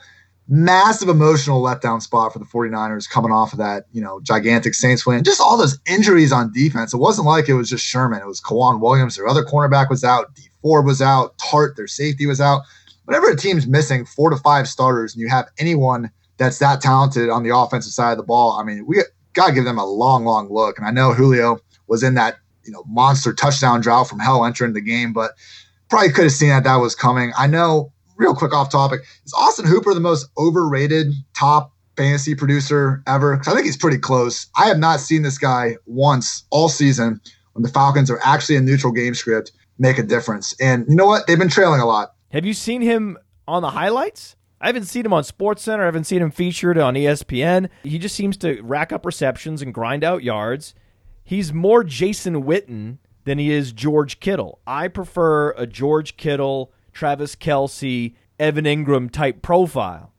Massive emotional letdown spot for the 49ers coming off of that, you know, gigantic Saints win. Just all those injuries on defense. It wasn't like it was just Sherman. It was Kawan Williams. Their other cornerback was out. D Ford was out. Tart, their safety, was out. Whenever a team's missing four to five starters and you have anyone that's that talented on the offensive side of the ball, I mean, we got to give them a long, long look. And I know Julio was in that, you know, monster touchdown drought from hell entering the game, but probably could have seen that that was coming. I know. Real quick off topic, is Austin Hooper the most overrated top fantasy producer ever? Because I think he's pretty close. I have not seen this guy once all season when the Falcons are actually in neutral game script make a difference. And you know what? They've been trailing a lot. Have you seen him on the highlights? I haven't seen him on SportsCenter. I haven't seen him featured on E S P N. He just seems to rack up receptions and grind out yards. He's more Jason Witten than he is George Kittle. I prefer a George Kittle, Travis Kelce, Evan Ingram type profile.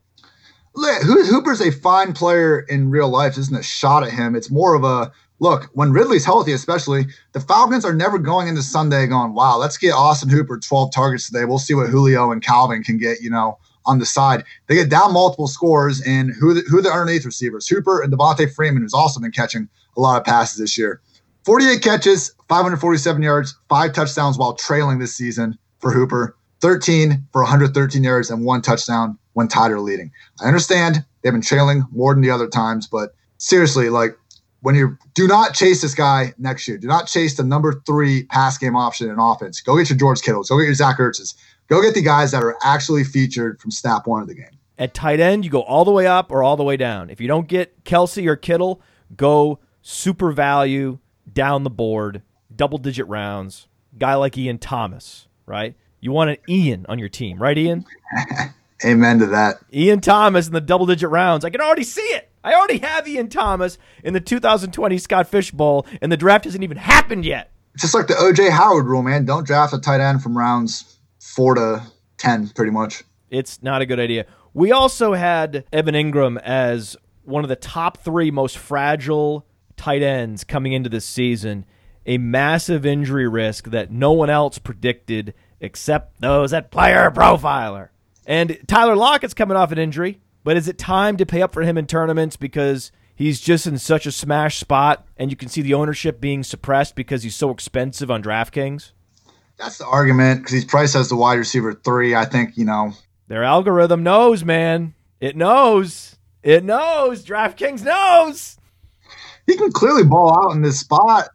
Look, Hooper's a fine player in real life. This isn't a shot at him. It's more of a, look, when Ridley's healthy especially, the Falcons are never going into Sunday going, wow, let's get Austin Hooper twelve targets today. We'll see what Julio and Calvin can get, you know, on the side. They get down multiple scores, and who the, who the underneath receivers? Hooper and Devontae Freeman, who's also been catching a lot of passes this year. forty-eight catches, five hundred forty-seven yards, five touchdowns while trailing this season for Hooper, thirteen for one hundred thirteen yards and one touchdown when tied or leading. I understand they've been trailing more than the other times, but seriously, like, when you do not chase this guy next year, do not chase the number three pass game option in offense. Go get your George Kittles. Go get your Zach Ertz's. Go get the guys that are actually featured from snap one of the game. At tight end, you go all the way up or all the way down. If you don't get Kelsey or Kittle, go super value down the board, double-digit rounds, guy like Ian Thomas, right? You want an Ian on your team, right, Ian? Amen to that. Ian Thomas in the double-digit rounds. I can already see it. I already have Ian Thomas in the two thousand twenty Scott Fish Bowl, and the draft hasn't even happened yet. Just like the O J Howard rule, man. Don't draft a tight end from rounds four to ten, pretty much. It's not a good idea. We also had Evan Ingram as one of the top three most fragile tight ends coming into this season, a massive injury risk that no one else predicted except those at Player Profiler. And Tyler Lockett's coming off an injury, but is it time to pay up for him in tournaments because he's just in such a smash spot and you can see the ownership being suppressed because he's so expensive on DraftKings? That's the argument because he's priced as the wide receiver three. I think, you know. Their algorithm knows, man. It knows. It knows. DraftKings knows. He can clearly ball out in this spot.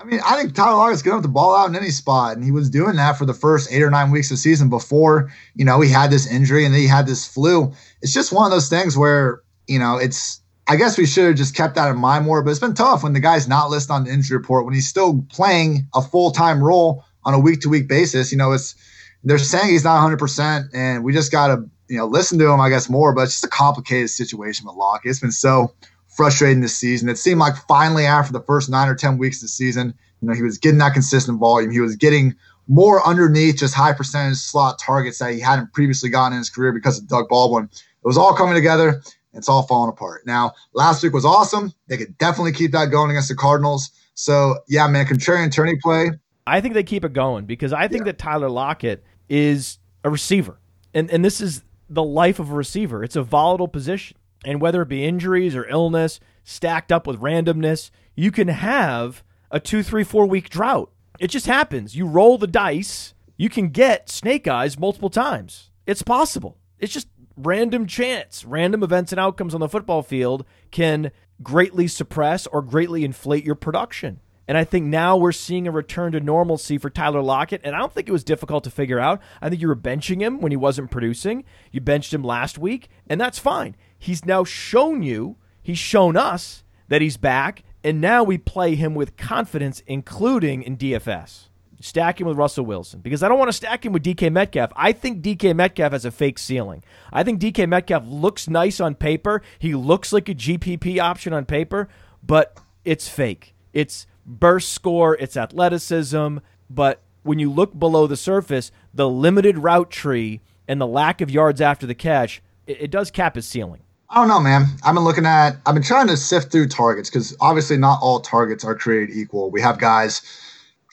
I mean, I think Tyler Lockett's going to have to ball out in any spot, and he was doing that for the first eight or nine weeks of the season before, you know, he had this injury and then he had this flu. It's just one of those things where, you know, it's – I guess we should have just kept that in mind more, but it's been tough when the guy's not listed on the injury report, when he's still playing a full-time role on a week-to-week basis. You know, it's they're saying he's not one hundred percent, and we just got to, you know, listen to him, I guess, more, but it's just a complicated situation with Lockett. It's been so – frustrating this season. It seemed like finally after the first nine or ten weeks of the season, you know, he was getting that consistent volume. He was getting more underneath just high percentage slot targets that he hadn't previously gotten in his career because of Doug Baldwin. It was all coming together, and it's all falling apart. Now, last week was awesome. They could definitely keep that going against the Cardinals. So, yeah, man, contrarian turning play. I think they keep it going because I think yeah. that Tyler Lockett is a receiver. And and this is the life of a receiver. It's a volatile position. And whether it be injuries or illness, stacked up with randomness, you can have a two, three, four-week drought. It just happens. You roll the dice. You can get snake eyes multiple times. It's possible. It's just random chance. Random events and outcomes on the football field can greatly suppress or greatly inflate your production. And I think now we're seeing a return to normalcy for Tyler Lockett. And I don't think it was difficult to figure out. I think you were benching him when he wasn't producing. You benched him last week, and that's fine. He's now shown you, he's shown us that he's back, and now we play him with confidence, including in D F S. Stack him with Russell Wilson, because I don't want to stack him with D K Metcalf. I think D K Metcalf has a fake ceiling. I think D K Metcalf looks nice on paper. He looks like a G P P option on paper, but it's fake. It's burst score, it's athleticism, but when you look below the surface, the limited route tree and the lack of yards after the catch, it, it does cap his ceiling. I don't know, man. I've been looking at, I've been trying to sift through targets because obviously not all targets are created equal. We have guys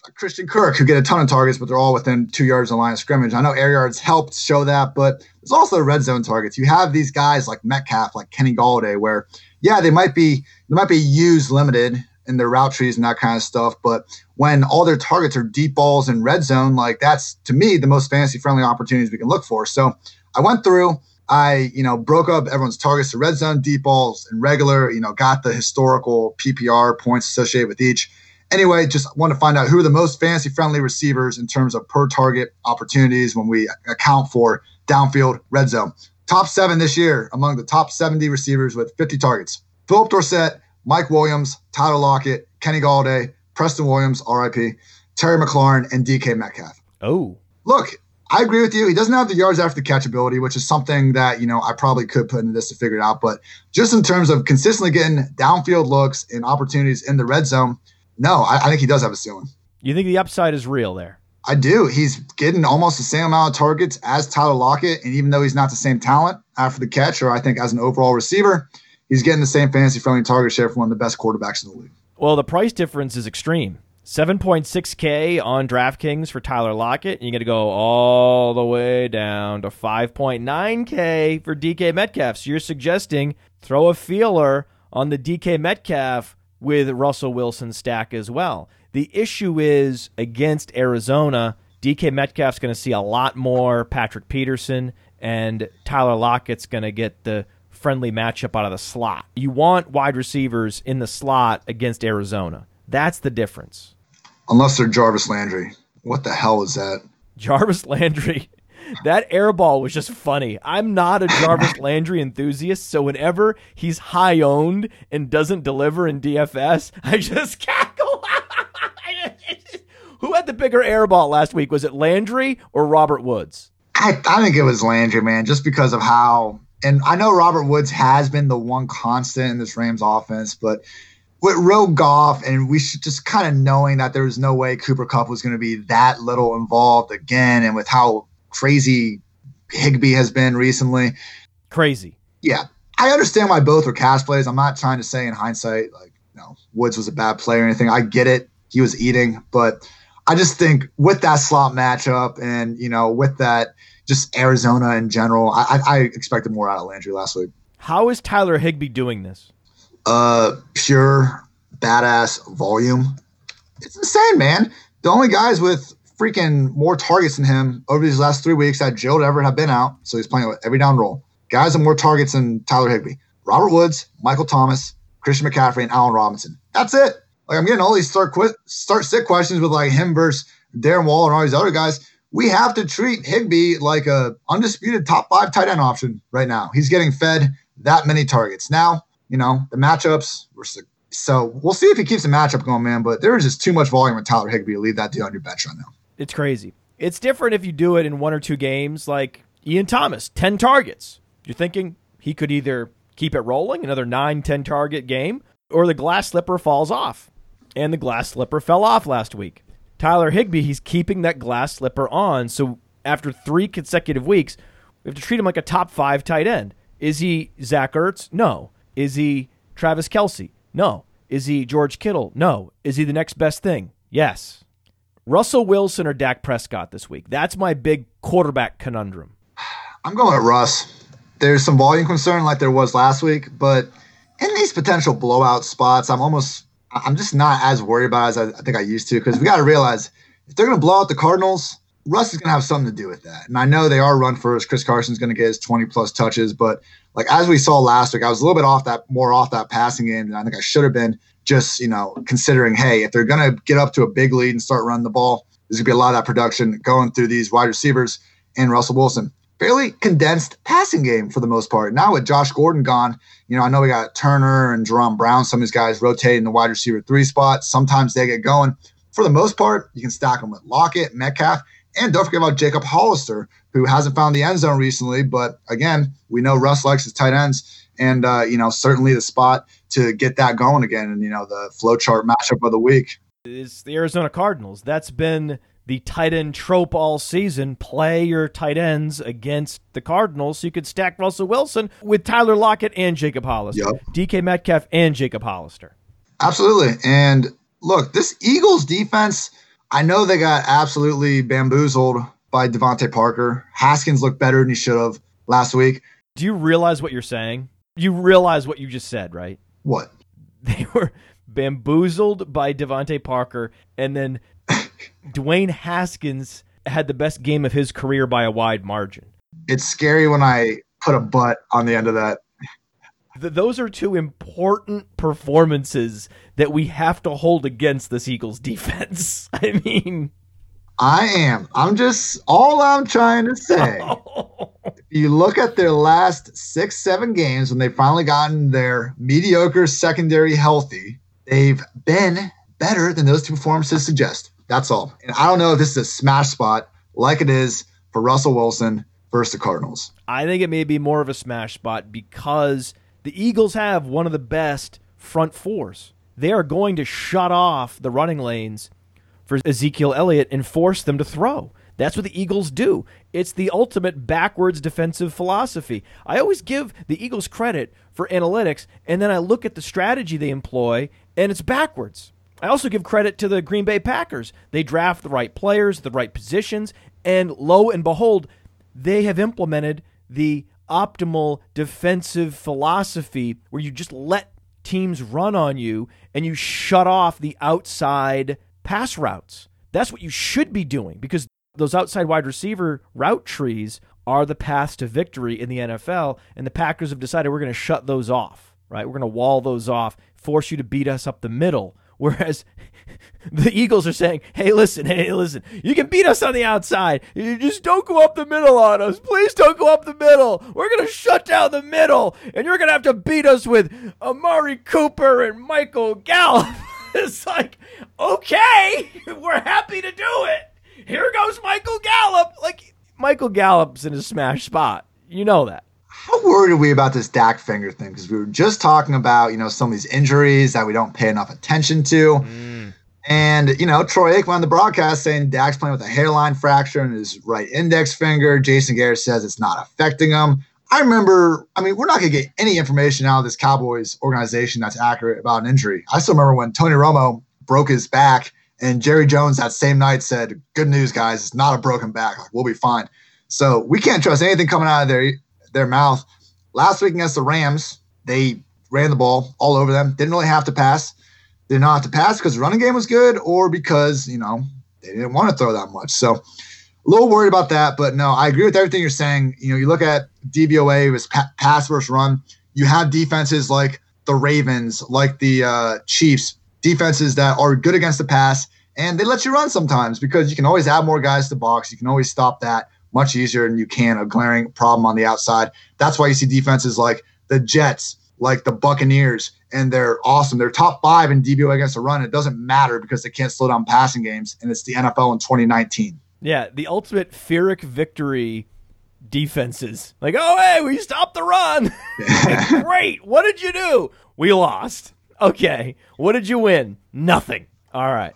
like Christian Kirk who get a ton of targets, but they're all within two yards of the line of scrimmage. I know air yards helped show that, but there's also red zone targets. You have these guys like Metcalf, like Kenny Galladay, where yeah, they might be they might be used limited in their route trees and that kind of stuff, but when all their targets are deep balls in red zone, like that's to me the most fantasy friendly opportunities we can look for. So I went through. I, you know, broke up everyone's targets to red zone, deep balls, and regular, you know, got the historical P P R points associated with each. Anyway, just want to find out who are the most fantasy-friendly receivers in terms of per-target opportunities when we account for downfield red zone. Top seven this year among the top seventy receivers with fifty targets. Philip Dorsett, Mike Williams, Tyler Lockett, Kenny Galladay, Preston Williams, R I P, Terry McLaurin, and D K Metcalf. Oh. Look. I agree with you. He doesn't have the yards after the catch ability, which is something that, you know, I probably could put into this to figure it out. But just in terms of consistently getting downfield looks and opportunities in the red zone, no, I, I think he does have a ceiling. You think the upside is real there? I do. He's getting almost the same amount of targets as Tyler Lockett. And even though he's not the same talent after the catch, or I think as an overall receiver, he's getting the same fantasy-friendly target share from one of the best quarterbacks in the league. Well, the price difference is extreme. seven point six K on DraftKings for Tyler Lockett, and you got to go all the way down to five point nine K for D K Metcalf. So you're suggesting throw a feeler on the D K Metcalf with Russell Wilson's stack as well. The issue is against Arizona, D K Metcalf's going to see a lot more Patrick Peterson, and Tyler Lockett's going to get the friendly matchup out of the slot. You want wide receivers in the slot against Arizona. That's the difference. Unless they're Jarvis Landry. What the hell is that? Jarvis Landry. That air ball was just funny. I'm not a Jarvis Landry enthusiast, so whenever he's high-owned and doesn't deliver in D F S, I just cackle. Who had the bigger air ball last week? Was it Landry or Robert Woods? I, I think it was Landry, man, just because of how – and I know Robert Woods has been the one constant in this Rams offense, but with Real Goff and we should just kind of knowing that there was no way Cooper Kupp was going to be that little involved again, and with how – crazy Higbee has been recently. Crazy. Yeah. I understand why both were cast plays. I'm not trying to say in hindsight, like, you know, Woods was a bad player or anything. I get it. He was eating. But I just think with that slot matchup and, you know, with that just Arizona in general, I, I expected more out of Landry last week. How is Tyler Higbee doing this? Uh, pure badass volume. It's insane, man. The only guys with freaking more targets than him over these last three weeks that Gerald Everett have been out, so he's playing with every down roll. Guys have more targets than Tyler Higbee. Robert Woods, Michael Thomas, Christian McCaffrey, and Allen Robinson. That's it. Like, I'm getting all these start quit, start sit questions with like him versus Darren Waller and all these other guys. We have to treat Higbee like a undisputed top five tight end option right now. He's getting fed that many targets. Now, you know, the matchups were sick. So we'll see if he keeps the matchup going, man, but there is just too much volume with Tyler Higbee to leave that dude on your bench right now. It's crazy. It's different if you do it in one or two games, like Ian Thomas, ten targets. You're thinking he could either keep it rolling, another nine, ten target game, or the glass slipper falls off. And the glass slipper fell off last week. Tyler Higbee, he's keeping that glass slipper on. So after three consecutive weeks, we have to treat him like a top five tight end. Is he Zach Ertz? No. Is he Travis Kelce? No. Is he George Kittle? No. Is he the next best thing? Yes. Russell Wilson or Dak Prescott this week? That's my big quarterback conundrum. I'm going with Russ. There's some volume concern like there was last week, but in these potential blowout spots, I'm almost, I'm just not as worried about it as I, I think I used to, because we got to realize if they're going to blow out the Cardinals, Russ is going to have something to do with that. And I know they are run first. Chris Carson's going to get his twenty plus touches, but like as we saw last week, I was a little bit off that, more off that passing game than I think I should have been. Just, you know, considering, hey, if they're going to get up to a big lead and start running the ball, there's going to be a lot of that production going through these wide receivers and Russell Wilson. Fairly condensed passing game for the most part. Now with Josh Gordon gone, you know, I know we got Turner and Jerome Brown. Some of these guys rotate in the wide receiver three spot. Sometimes they get going. For the most part, you can stack them with Lockett, Metcalf, and don't forget about Jacob Hollister, who hasn't found the end zone recently. But again, we know Russ likes his tight ends. And, uh, you know, certainly the spot to get that going again. And, you know, the flowchart matchup of the week is the Arizona Cardinals. That's been the tight end trope all season. Play your tight ends against the Cardinals. So you could stack Russell Wilson with Tyler Lockett and Jacob Hollister, yep. D K Metcalf and Jacob Hollister. Absolutely. And look, this Eagles defense, I know they got absolutely bamboozled by Devontae Parker. Haskins looked better than he should have last week. Do you realize what you're saying? You realize what you just said, right? What? They were bamboozled by Devontae Parker, and then Dwayne Haskins had the best game of his career by a wide margin. It's scary when I put a butt on the end of that. The, those are two important performances that we have to hold against this Eagles defense. I mean... I am. I'm just, all I'm trying to say, if you look at their last six, seven games when they finally gotten their mediocre secondary healthy, they've been better than those two performances suggest. That's all. And I don't know if this is a smash spot like it is for Russell Wilson versus the Cardinals. I think it may be more of a smash spot because the Eagles have one of the best front fours. They are going to shut off the running lanes for Ezekiel Elliott and force them to throw. That's what the Eagles do. It's the ultimate backwards defensive philosophy. I always give the Eagles credit for analytics, and then I look at the strategy they employ, and it's backwards. I also give credit to the Green Bay Packers. They draft the right players, the right positions, and lo and behold, they have implemented the optimal defensive philosophy where you just let teams run on you and you shut off the outside pass routes. That's what you should be doing, because those outside wide receiver route trees are the paths to victory in the N F L, and the Packers have decided we're going to shut those off, right? We're going to wall those off, force you to beat us up the middle, whereas the Eagles are saying, hey, listen, hey, listen, you can beat us on the outside. You just don't go up the middle on us. Please don't go up the middle. We're going to shut down the middle, and you're going to have to beat us with Amari Cooper and Michael Gallup. It's like, okay, we're happy to do it. Here goes Michael Gallup. Like, Michael Gallup's in a smash spot. You know that. How worried are we about this Dak finger thing? Because we were just talking about, you know, some of these injuries that we don't pay enough attention to. Mm. And, you know, Troy Aikman on the broadcast saying Dak's playing with a hairline fracture in his right index finger. Jason Garrett says it's not affecting him. I remember, I mean, we're not going to get any information out of this Cowboys organization that's accurate about an injury. I still remember when Tony Romo broke his back and Jerry Jones that same night said, good news, guys, it's not a broken back. Like, we'll be fine. So we can't trust anything coming out of their, their mouth. Last week against the Rams, they ran the ball all over them. Didn't really have to pass. They did not have to pass because the running game was good or because, you know, they didn't want to throw that much. So a little worried about that, but no, I agree with everything you're saying. You know, you look at D V O A, it was pa- pass versus run. You have defenses like the Ravens, like the uh, Chiefs, defenses that are good against the pass, and they let you run sometimes because you can always add more guys to the box. You can always stop that much easier than you can a glaring problem on the outside. That's why you see defenses like the Jets, like the Buccaneers, and they're awesome. They're top five in D V O A against the run. It doesn't matter because they can't slow down passing games, and it's the N F L in twenty nineteen. Yeah, the ultimate Pyrrhic victory defenses. Like, oh, hey, we stopped the run. Like, great. What did you do? We lost. Okay. What did you win? Nothing. All right.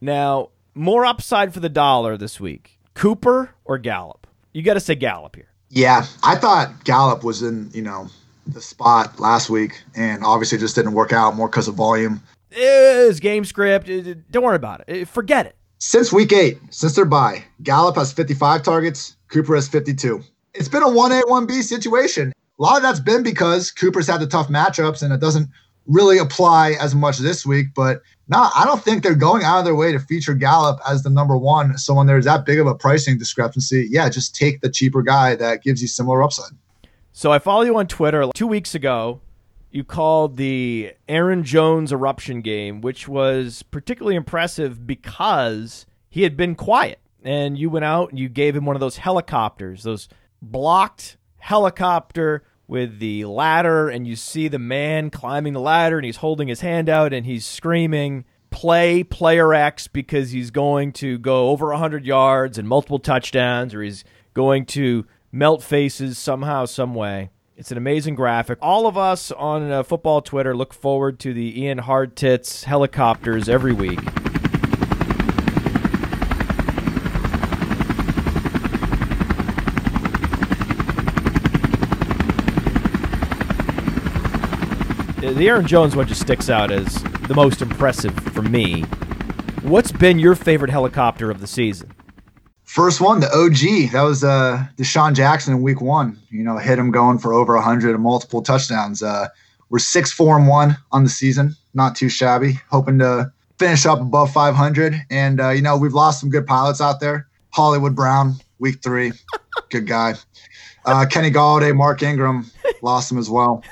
Now, more upside for the dollar this week. Cooper or Gallup? You got to say Gallup here. Yeah, I thought Gallup was in, you know, the spot last week, and obviously just didn't work out more because of volume. It's game script. Don't worry about it. Forget it. Since week eight, since their bye, Gallup has fifty-five targets, Cooper has fifty-two. It's been a one A, one B situation. A lot of that's been because Cooper's had the tough matchups, and it doesn't really apply as much this week. But no, I don't think they're going out of their way to feature Gallup as the number one. So when there's that big of a pricing discrepancy, yeah, just take the cheaper guy that gives you similar upside. So I follow you on Twitter. Two weeks ago, you called the Aaron Jones eruption game, which was particularly impressive because he had been quiet. And you went out and you gave him one of those helicopters, those blocked helicopter with the ladder. And you see the man climbing the ladder and he's holding his hand out and he's screaming, play player X, because he's going to go over one hundred yards and multiple touchdowns, or he's going to melt faces somehow, some way. It's an amazing graphic. All of us on uh, football Twitter look forward to the Ian Hartitz helicopters every week. The Aaron Jones one just sticks out as the most impressive for me. What's been your favorite helicopter of the season? First one, the O G. That was uh, Deshaun Jackson in week one. You know, hit him going for over one hundred and multiple touchdowns. Uh, we're six four and one on the season. Not too shabby. Hoping to finish up above five hundred. And, uh, you know, we've lost some good pilots out there. Hollywood Brown, week three. Good guy. Uh, Kenny Galladay, Mark Ingram. Lost him as well.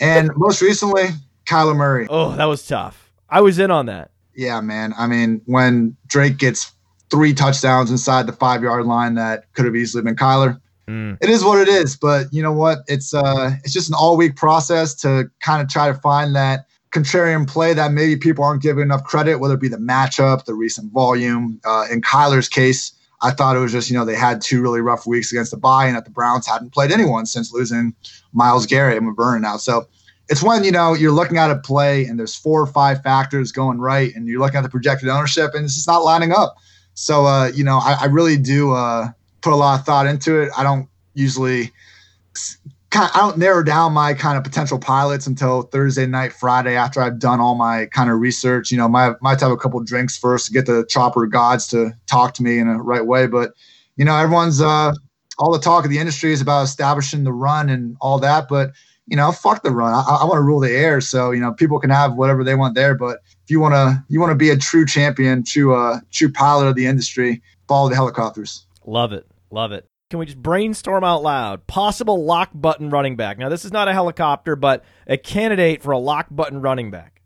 And most recently, Kyler Murray. Oh, that was tough. I was in on that. Yeah, man. I mean, when Drake gets three touchdowns inside the five-yard line that could have easily been Kyler. Mm. It is what it is, but you know what? It's uh, it's just an all-week process to kind of try to find that contrarian play that maybe people aren't giving enough credit, whether it be the matchup, the recent volume. Uh, in Kyler's case, I thought it was just, you know, they had two really rough weeks against the bye and that the Browns hadn't played anyone since losing Myles Garrett and McBurn now. So it's when, you know, you're looking at a play and there's four or five factors going right and you're looking at the projected ownership and it's just not lining up. So, uh, you know, I, I really do uh, put a lot of thought into it. I don't usually – I don't narrow down my kind of potential pilots until Thursday night, Friday, after I've done all my kind of research. You know, my might have a couple of drinks first to get the chopper gods to talk to me in the right way. But, you know, everyone's uh, – all the talk of the industry is about establishing the run and all that. But, you know, fuck the run. I, I want to rule the air. So, you know, people can have whatever they want there. But if you want to, you want to be a true champion, true, uh, true pilot of the industry, follow the helicopters. Love it. Love it. Can we just brainstorm out loud? Possible lock button running back. Now, this is not a helicopter, but a candidate for a lock button running back.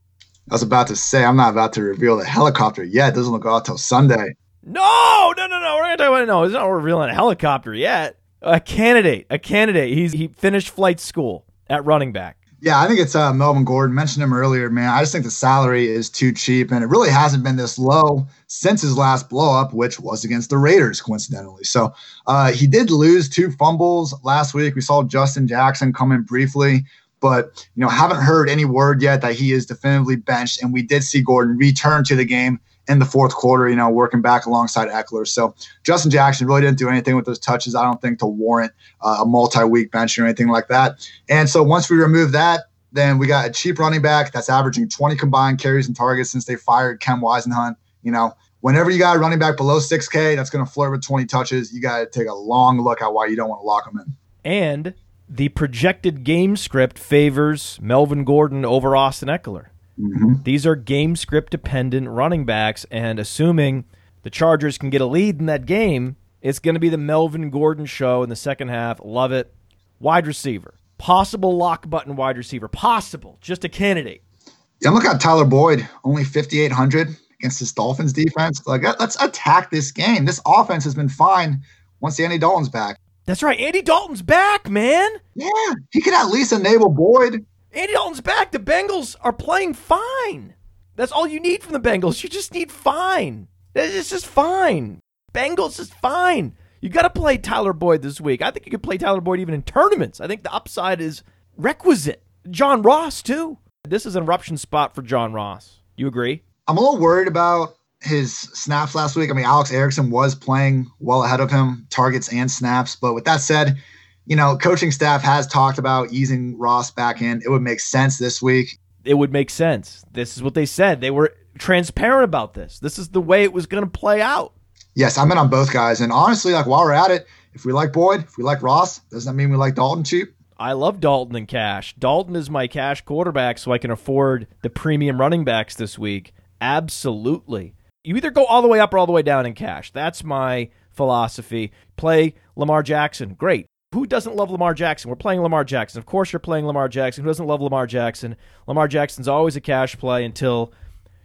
I was about to say, I'm not about to reveal the helicopter yet. It doesn't look out till Sunday. No, no, no, no. We're going to talk about it. No, it's not revealing a helicopter yet. A candidate. A candidate. He's, he finished flight school at running back. Yeah, I think it's uh, Melvin Gordon. Mentioned him earlier, man. I just think the salary is too cheap, and it really hasn't been this low since his last blow-up, which was against the Raiders, coincidentally. So uh, he did lose two fumbles last week. We saw Justin Jackson come in briefly, but you know, haven't heard any word yet that he is definitively benched, and we did see Gordon return to the game in the fourth quarter, you know, working back alongside Eckler. So Justin Jackson really didn't do anything with those touches, I don't think, to warrant uh, a multi-week bench or anything like that. And so once we remove that, then we got a cheap running back that's averaging twenty combined carries and targets since they fired Ken Wisenhunt. You know, whenever you got a running back below six K that's going to flirt with twenty touches, you got to take a long look at why you don't want to lock him in. And the projected game script favors Melvin Gordon over Austin Eckler. Mm-hmm. These are game script dependent running backs, and assuming the Chargers can get a lead in that game, it's going to be the Melvin Gordon show in the second half. Love it. Wide receiver. Possible lock button wide receiver. Possible. Just a candidate. Yeah, I'm looking at Tyler Boyd, only fifty-eight hundred against this Dolphins defense. Like, let's attack this game. This offense has been fine once Andy Dalton's back. That's right. Andy Dalton's back, man. Yeah. He could at least enable Boyd. Andy Dalton's back. The Bengals are playing fine. That's all you need from the Bengals. You just need fine. It's just fine. Bengals is fine. You got to play Tyler Boyd this week. I think you could play Tyler Boyd even in tournaments. I think the upside is requisite. John Ross, too. This is an eruption spot for John Ross. You agree? I'm a little worried about his snaps last week. I mean, Alex Erickson was playing well ahead of him, targets and snaps. But with that said, you know, coaching staff has talked about easing Ross back in. It would make sense this week. It would make sense. This is what they said. They were transparent about this. This is the way it was going to play out. Yes, I'm in on both guys. And honestly, like, while we're at it, if we like Boyd, if we like Ross, doesn't that mean we like Dalton cheap? I love Dalton in cash. Dalton is my cash quarterback, so I can afford the premium running backs this week. Absolutely. You either go all the way up or all the way down in cash. That's my philosophy. Play Lamar Jackson. Great. Who doesn't love Lamar Jackson? We're playing Lamar Jackson. Of course you're playing Lamar Jackson. Who doesn't love Lamar Jackson? Lamar Jackson's always a cash play until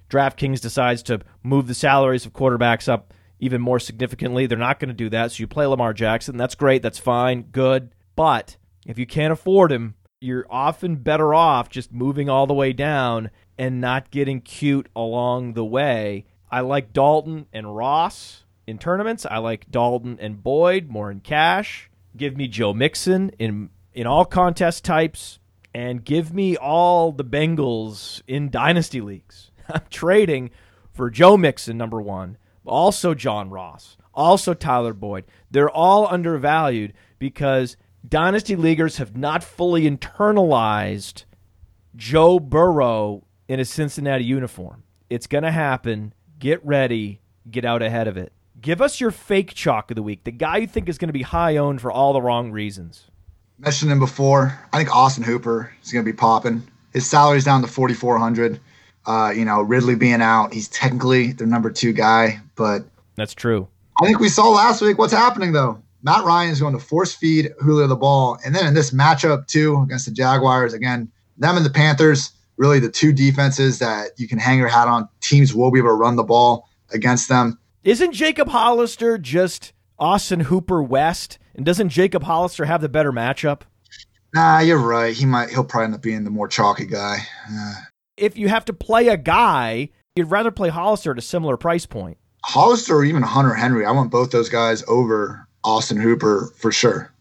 DraftKings decides to move the salaries of quarterbacks up even more significantly. They're not going to do that, so you play Lamar Jackson. That's great. That's fine. Good. But if you can't afford him, you're often better off just moving all the way down and not getting cute along the way. I like Dalton and Ross in tournaments. I like Dalton and Boyd more in cash. Give me Joe Mixon in in all contest types, and give me all the Bengals in dynasty leagues. I'm trading for Joe Mixon, number one, also John Ross, also Tyler Boyd. They're all undervalued because dynasty leaguers have not fully internalized Joe Burrow in a Cincinnati uniform. It's going to happen. Get ready. Get out ahead of it. Give us your fake chalk of the week, the guy you think is going to be high-owned for all the wrong reasons. Mentioned him before. I think Austin Hooper is going to be popping. His salary's down to forty-four hundred dollars. Uh, you know, Ridley being out, he's technically their number two guy, but that's true. I think we saw last week what's happening, though. Matt Ryan is going to force-feed Julio the ball. And then in this matchup, too, against the Jaguars, again, them and the Panthers, really the two defenses that you can hang your hat on. Teams will be able to run the ball against them. Isn't Jacob Hollister just Austin Hooper West? And doesn't Jacob Hollister have the better matchup? Nah, you're right. He might. He'll probably end up being the more chalky guy. Nah. If you have to play a guy, you'd rather play Hollister at a similar price point. Hollister or even Hunter Henry. I want both those guys over Austin Hooper for sure.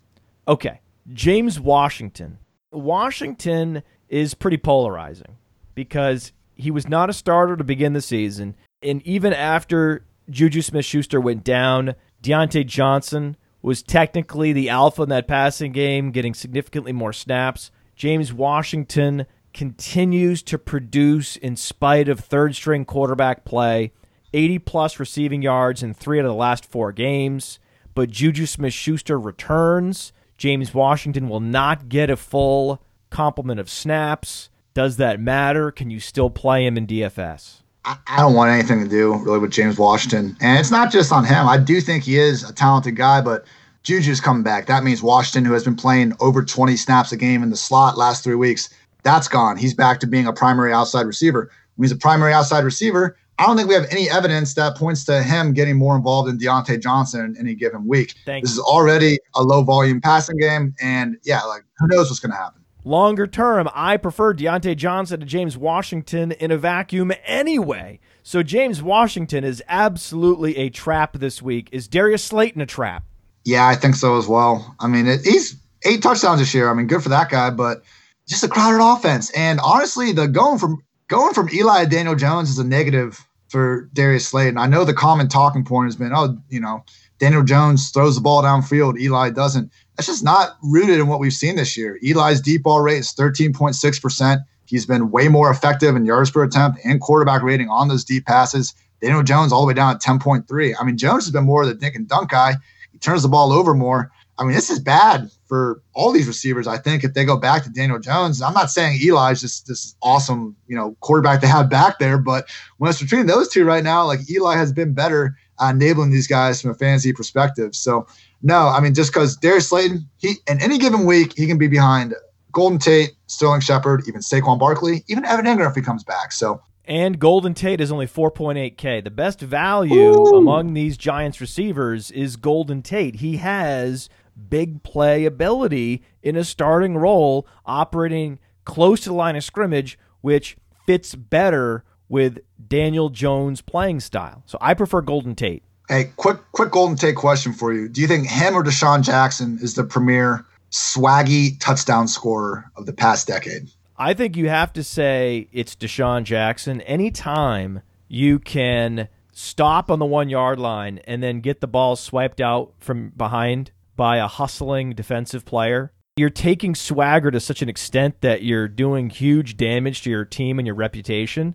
Okay. James Washington. Washington is pretty polarizing because he was not a starter to begin the season. And even after Juju Smith-Schuster went down, Deontay Johnson was technically the alpha in that passing game, getting significantly more snaps. James Washington continues to produce in spite of third-string quarterback play, eighty-plus receiving yards in three out of the last four games. But Juju Smith-Schuster returns. James Washington will not get a full complement of snaps? Does that matter? Can you still play him in D F S? I don't want anything to do really with James Washington. And it's not just on him. I do think he is a talented guy, but Juju's coming back. That means Washington, who has been playing over twenty snaps a game in the slot last three weeks, that's gone. He's back to being a primary outside receiver. When he's a primary outside receiver, I don't think we have any evidence that points to him getting more involved in Deontay Johnson in any given week. Thank this you. Is already a low-volume passing game, and, yeah, like who knows what's going to happen. Longer term, I prefer Deontay Johnson to James Washington in a vacuum anyway. So James Washington is absolutely a trap this week. Is Darius Slayton a trap? Yeah, I think so as well. I mean, it, he's eight touchdowns this year. I mean, good for that guy, but just a crowded offense. And honestly, the going from going from Eli to Daniel Jones is a negative for Darius Slayton. I know the common talking point has been, oh, you know, Daniel Jones throws the ball downfield, Eli doesn't. That's just not rooted in what we've seen this year. Eli's deep ball rate is thirteen point six percent. He's been way more effective in yards per attempt and quarterback rating on those deep passes. Daniel Jones all the way down at ten point three. I mean, Jones has been more of the dink and dunk guy. He turns the ball over more. I mean, this is bad for all these receivers, I think, if they go back to Daniel Jones. I'm not saying Eli's just this awesome, you know, quarterback they have back there, but when it's between those two right now, like Eli has been better at enabling these guys from a fantasy perspective. So, no, I mean, just because Darius Slayton, he in any given week, he can be behind Golden Tate, Sterling Shepard, even Saquon Barkley, even Evan Ingram if he comes back. So, and Golden Tate is only four point eight K. The best value Ooh. among these Giants receivers is Golden Tate. He has big play ability in a starting role, operating close to the line of scrimmage, which fits better with Daniel Jones' playing style. So I prefer Golden Tate. Hey, quick quick Golden Tate question for you. Do you think him or Deshaun Jackson is the premier swaggy touchdown scorer of the past decade? I think you have to say it's Deshaun Jackson. Anytime you can stop on the one-yard line and then get the ball swiped out from behind by a hustling defensive player, you're taking swagger to such an extent that you're doing huge damage to your team and your reputation.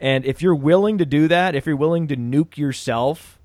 And if you're willing to do that, if you're willing to nuke yourself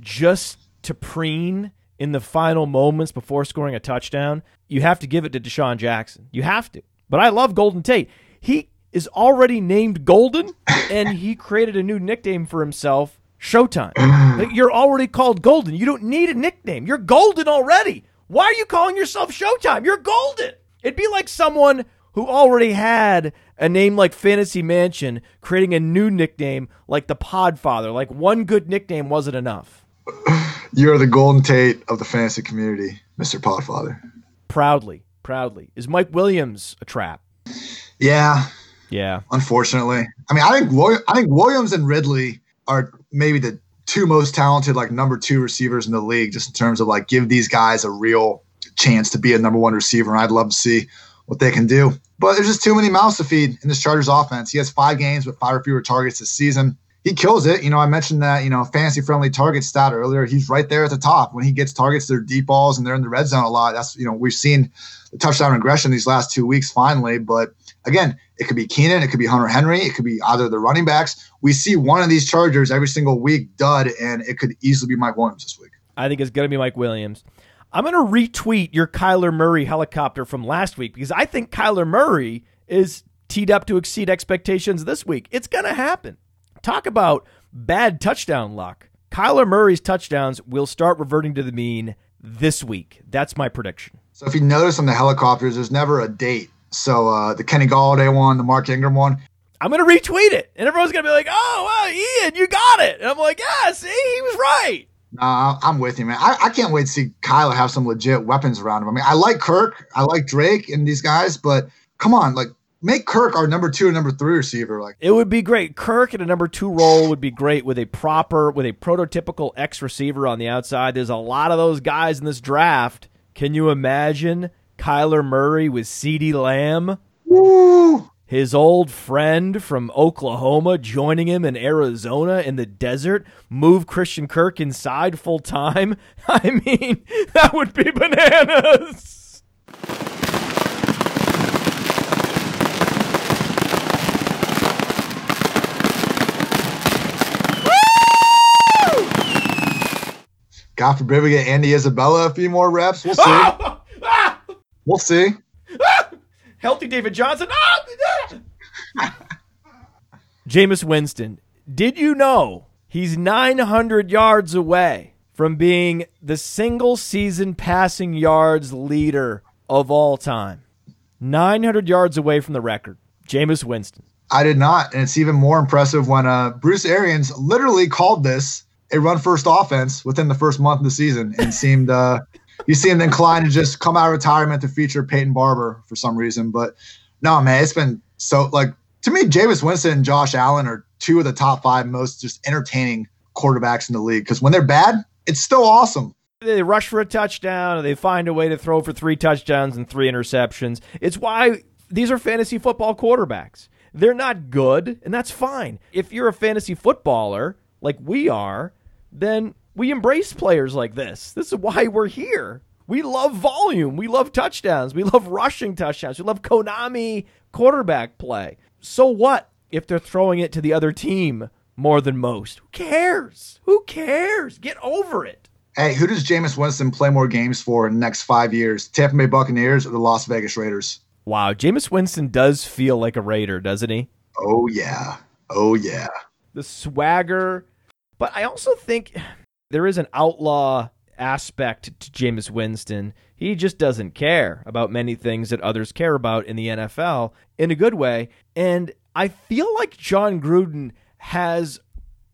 just to preen in the final moments before scoring a touchdown, you have to give it to Deshaun Jackson. You have to. But I love Golden Tate. He is already named Golden, and he created a new nickname for himself, Showtime. You're already called Golden. You don't need a nickname. You're Golden already. Why are you calling yourself Showtime? You're Golden. It'd be like someone who already had a name like Fantasy Mansion creating a new nickname like the Podfather. Like one good nickname wasn't enough. You're the Golden Tate of the fantasy community, Mister Podfather. Proudly, proudly. Is Mike Williams a trap? Yeah. Yeah. Unfortunately. I mean, I think I think Williams and Ridley are maybe the two most talented, like number two receivers in the league, just in terms of like give these guys a real chance to be a number one receiver. And I'd love to see what they can do. But there's just too many mouths to feed in this Chargers offense. He has five games with five or fewer targets this season. He kills it. You know, I mentioned that, you know, fantasy-friendly target stat earlier. He's right there at the top. When he gets targets, they're deep balls, and they're in the red zone a lot. That's, you know, we've seen the touchdown regression these last two weeks finally. But, again, it could be Keenan. It could be Hunter Henry. It could be either the running backs. We see one of these Chargers every single week dud, and it could easily be Mike Williams this week. I think it's going to be Mike Williams. I'm going to retweet your Kyler Murray helicopter from last week because I think Kyler Murray is teed up to exceed expectations this week. It's going to happen. Talk about bad touchdown luck. Kyler Murray's touchdowns will start reverting to the mean this week. That's my prediction. So if you notice on the helicopters, there's never a date. So uh, the Kenny Galladay one, the Mark Ingram one. I'm going to retweet it, and everyone's going to be like, oh, wow, Ian, you got it. And I'm like, yeah, see, he was right. Uh, I'm with you, man. I, I can't wait to see Kyler have some legit weapons around him. I mean, I like Kirk. I like Drake and these guys, but come on, like, make Kirk our number two and number three receiver. Like, it would be great. Kirk in a number two role would be great with a proper, with a prototypical X receiver on the outside. There's a lot of those guys in this draft. Can you imagine Kyler Murray with CeeDee Lamb? Woo! His old friend from Oklahoma joining him in Arizona in the desert, move Christian Kirk inside full time. I mean, that would be bananas. God forbid we get Andy Isabella a few more reps. We'll see. We'll see. Healthy David Johnson. Ah! Jameis Winston. Did you know he's nine hundred yards away from being the single season passing yards leader of all time? nine hundred yards away from the record. Jameis Winston. I did not. And it's even more impressive when uh, Bruce Arians literally called this a run-first offense within the first month of the season and seemed uh, you seemed inclined to just come out of retirement to feature Peyton Barber for some reason. But no, man, it's been so, like, to me, Jameis Winston and Josh Allen are two of the top five most just entertaining quarterbacks in the league because when they're bad, it's still awesome. They rush for a touchdown, or they find a way to throw for three touchdowns and three interceptions. It's why these are fantasy football quarterbacks. They're not good, and that's fine. If you're a fantasy footballer like we are, then we embrace players like this. This is why we're here. We love volume. We love touchdowns. We love rushing touchdowns. We love Konami quarterback play. So what if they're throwing it to the other team more than most? Who cares? Who cares? Get over it. Hey, who does Jameis Winston play more games for in the next five years? Tampa Bay Buccaneers or the Las Vegas Raiders? Wow, Jameis Winston does feel like a Raider, doesn't he? Oh, yeah. Oh, yeah. The swagger. But I also think there is an outlaw aspect to Jameis Winston. He just doesn't care about many things that others care about in the N F L in a good way. And I feel like John Gruden has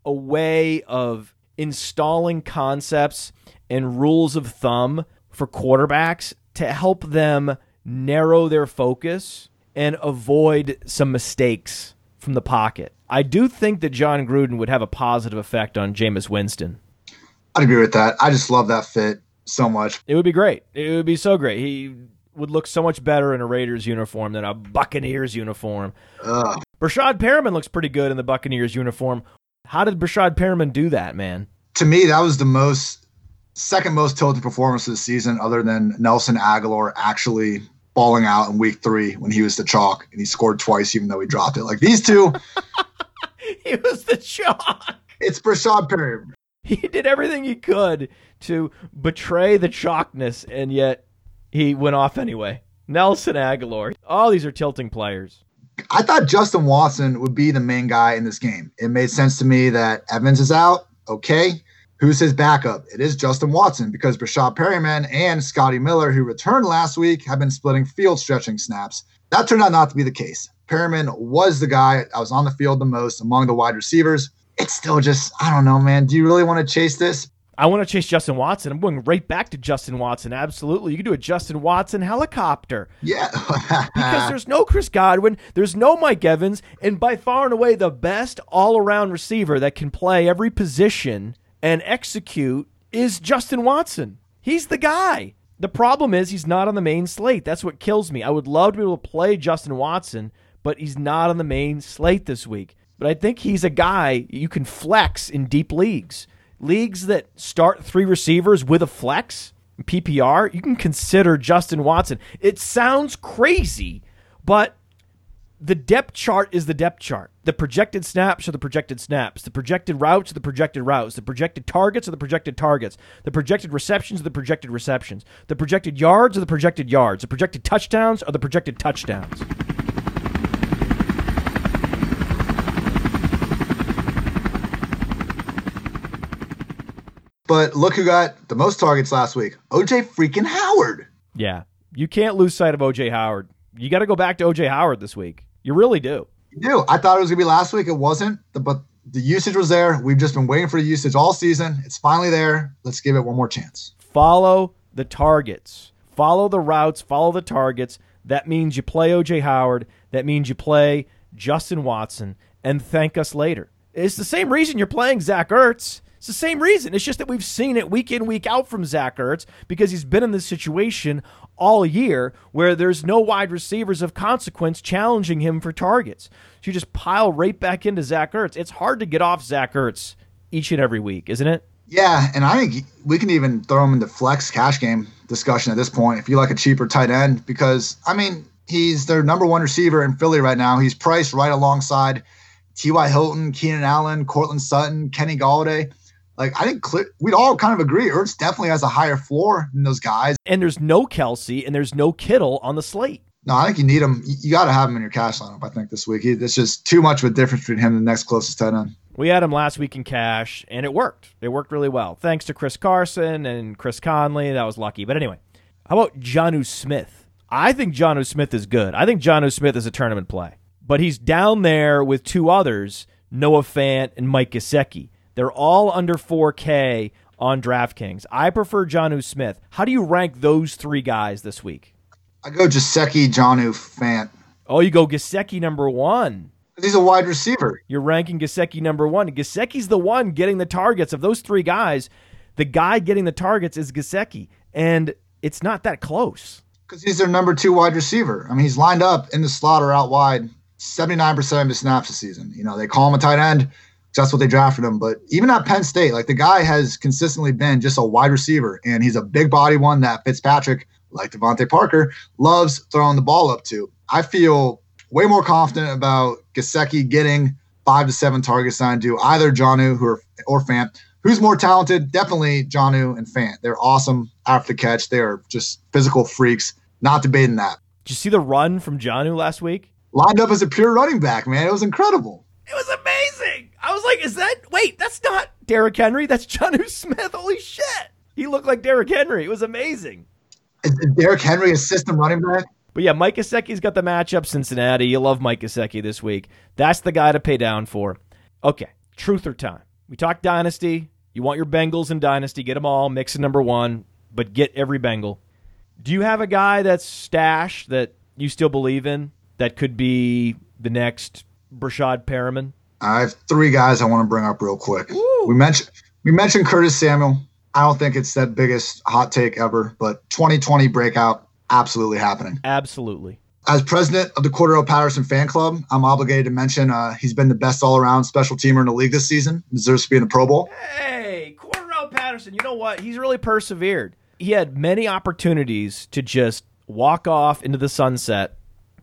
a way of installing concepts and rules of thumb for quarterbacks to help them narrow their focus and avoid some mistakes from the pocket. I do think that John Gruden would have a positive effect on Jameis Winston. I'd agree with that. I just love that fit so much. It would be great. It would be so great. He would look so much better in a Raiders uniform than a Buccaneers uniform. Ugh. Breshad Perriman looks pretty good in the Buccaneers uniform. How did Breshad Perriman do that, man? To me, that was the most second most tilted performance of the season other than Nelson Aguilar actually balling out in week three when he was the chalk and he scored twice even though he dropped it. Like these two. He was the chalk. It's Breshad Perriman. He did everything he could to betray the chalkness and yet he went off anyway. Nelson Aguilar. All these are tilting players. I thought Justin Watson would be the main guy in this game. It made sense to me that Evans is out. Okay. Who's his backup? It is Justin Watson because Breshad Perriman and Scotty Miller, who returned last week, have been splitting field stretching snaps. That turned out not to be the case. Perriman was the guy that was on the field the most among the wide receivers. It's still just, I don't know, man. Do you really want to chase this? I want to chase Justin Watson. I'm going right back to Justin Watson. Absolutely. You can do a Justin Watson helicopter. Yeah. Because there's no Chris Godwin. There's no Mike Evans. And by far and away, the best all-around receiver that can play every position and execute is Justin Watson. He's the guy. The problem is he's not on the main slate. That's what kills me. I would love to be able to play Justin Watson, but he's not on the main slate this week. But I think he's a guy you can flex in deep leagues. Leagues that start three receivers with a flex, P P R, you can consider Justin Watson. It sounds crazy, but the depth chart is the depth chart. The projected snaps are the projected snaps. The projected routes are the projected routes. The projected targets are the projected targets. The projected receptions are the projected receptions. The projected yards are the projected yards. The projected touchdowns are the projected touchdowns. But look who got the most targets last week. O J freaking Howard. Yeah. You can't lose sight of O J Howard. You got to go back to O J Howard this week. You really do. You do. I thought it was going to be last week. It wasn't, but the usage was there. We've just been waiting for the usage all season. It's finally there. Let's give it one more chance. Follow the targets. Follow the routes. Follow the targets. That means you play O J Howard. That means you play Justin Watson. And thank us later. It's the same reason you're playing Zach Ertz. It's the same reason. It's just that we've seen it week in, week out from Zach Ertz because he's been in this situation all year where there's no wide receivers of consequence challenging him for targets. So you just pile right back into Zach Ertz. It's hard to get off Zach Ertz each and every week, isn't it? Yeah, and I think we can even throw him into flex cash game discussion at this point if you like a cheaper tight end because, I mean, he's their number one receiver in Philly right now. He's priced right alongside T Y. Hilton, Keenan Allen, Cortland Sutton, Kenny Galladay. Like, I think clear, we'd all kind of agree Ertz definitely has a higher floor than those guys. And there's no Kelsey and there's no Kittle on the slate. No, I think you need him. You got to have him in your cash lineup, I think, this week. He, it's just too much of a difference between him and the next closest tight end. We had him last week in cash, and it worked. It worked really well. Thanks to Chris Carson and Chris Conley. That was lucky. But anyway, how about Jonnu Smith? I think Jonnu Smith is good. I think Jonnu Smith is a tournament play. But he's down there with two others, Noah Fant and Mike Gesicki. They're all under four K on DraftKings. I prefer Jonnu Smith. How do you rank those three guys this week? I go Gesicki, Jonnu, Fant. Oh, you go Gesicki number one. He's a wide receiver. You're ranking Gesicki number one. Gesicki's the one getting the targets. Of those three guys, the guy getting the targets is Gesicki, and it's not that close. Because he's their number two wide receiver. I mean, he's lined up in the slot or out wide seventy-nine percent of his snaps this season. You know, they call him a tight end because that's what they drafted him. But even at Penn State, like, the guy has consistently been just a wide receiver, and he's a big body one that Fitzpatrick, like Devontae Parker, loves throwing the ball up to. I feel way more confident about Gesicki getting five to seven targets than I do either Jonnu who are, or Fant. Who's more talented? Definitely Jonnu and Fant. They're awesome after the catch. They are just physical freaks. Not debating that. Did you see the run from Jonnu last week? Lined up as a pure running back, man. It was incredible. It was amazing. I was like, is that, wait, that's not Derrick Henry. That's Jonnu Smith. Holy shit. He looked like Derrick Henry. It was amazing. Is Derrick Henry a system running back? But yeah, Mike Gesicki's got the matchup, Cincinnati. You love Mike Gesicki this week. That's the guy to pay down for. Okay, truth or time. We talked dynasty. You want your Bengals in dynasty. Get them all. Mix in number one, but get every Bengal. Do you have a guy that's stashed that you still believe in that could be the next Breshad Perriman? I have three guys I want to bring up real quick. Ooh. We mentioned we mentioned Curtis Samuel. I don't think it's that biggest hot take ever, but twenty twenty breakout, absolutely happening. Absolutely. As president of the Cordero Patterson fan club, I'm obligated to mention uh, he's been the best all-around special teamer in the league this season. Deserves to be in the Pro Bowl. Hey, Cordero Patterson, you know what? He's really persevered. He had many opportunities to just walk off into the sunset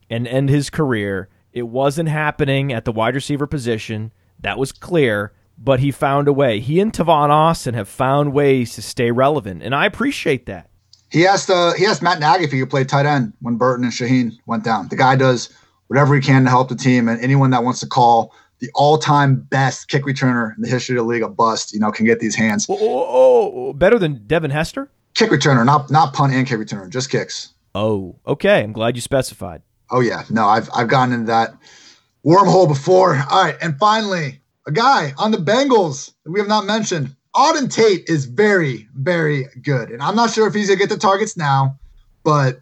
and end his career. It wasn't happening at the wide receiver position. That was clear. But he found a way. He and Tavon Austin have found ways to stay relevant, and I appreciate that. He asked, uh, he asked Matt Nagy if he could play tight end when Burton and Shaheen went down. The guy does whatever he can to help the team, and anyone that wants to call the all-time best kick returner in the history of the league a bust, you know, can get these hands. Oh, oh, oh, better than Devin Hester? Kick returner, not not punt and kick returner, just kicks. Oh, okay. I'm glad you specified. Oh, yeah. No, I've I've gotten into that wormhole before. All right, and finally, a guy on the Bengals that we have not mentioned. Golden Tate is very, very good. And I'm not sure if he's going to get the targets now, but,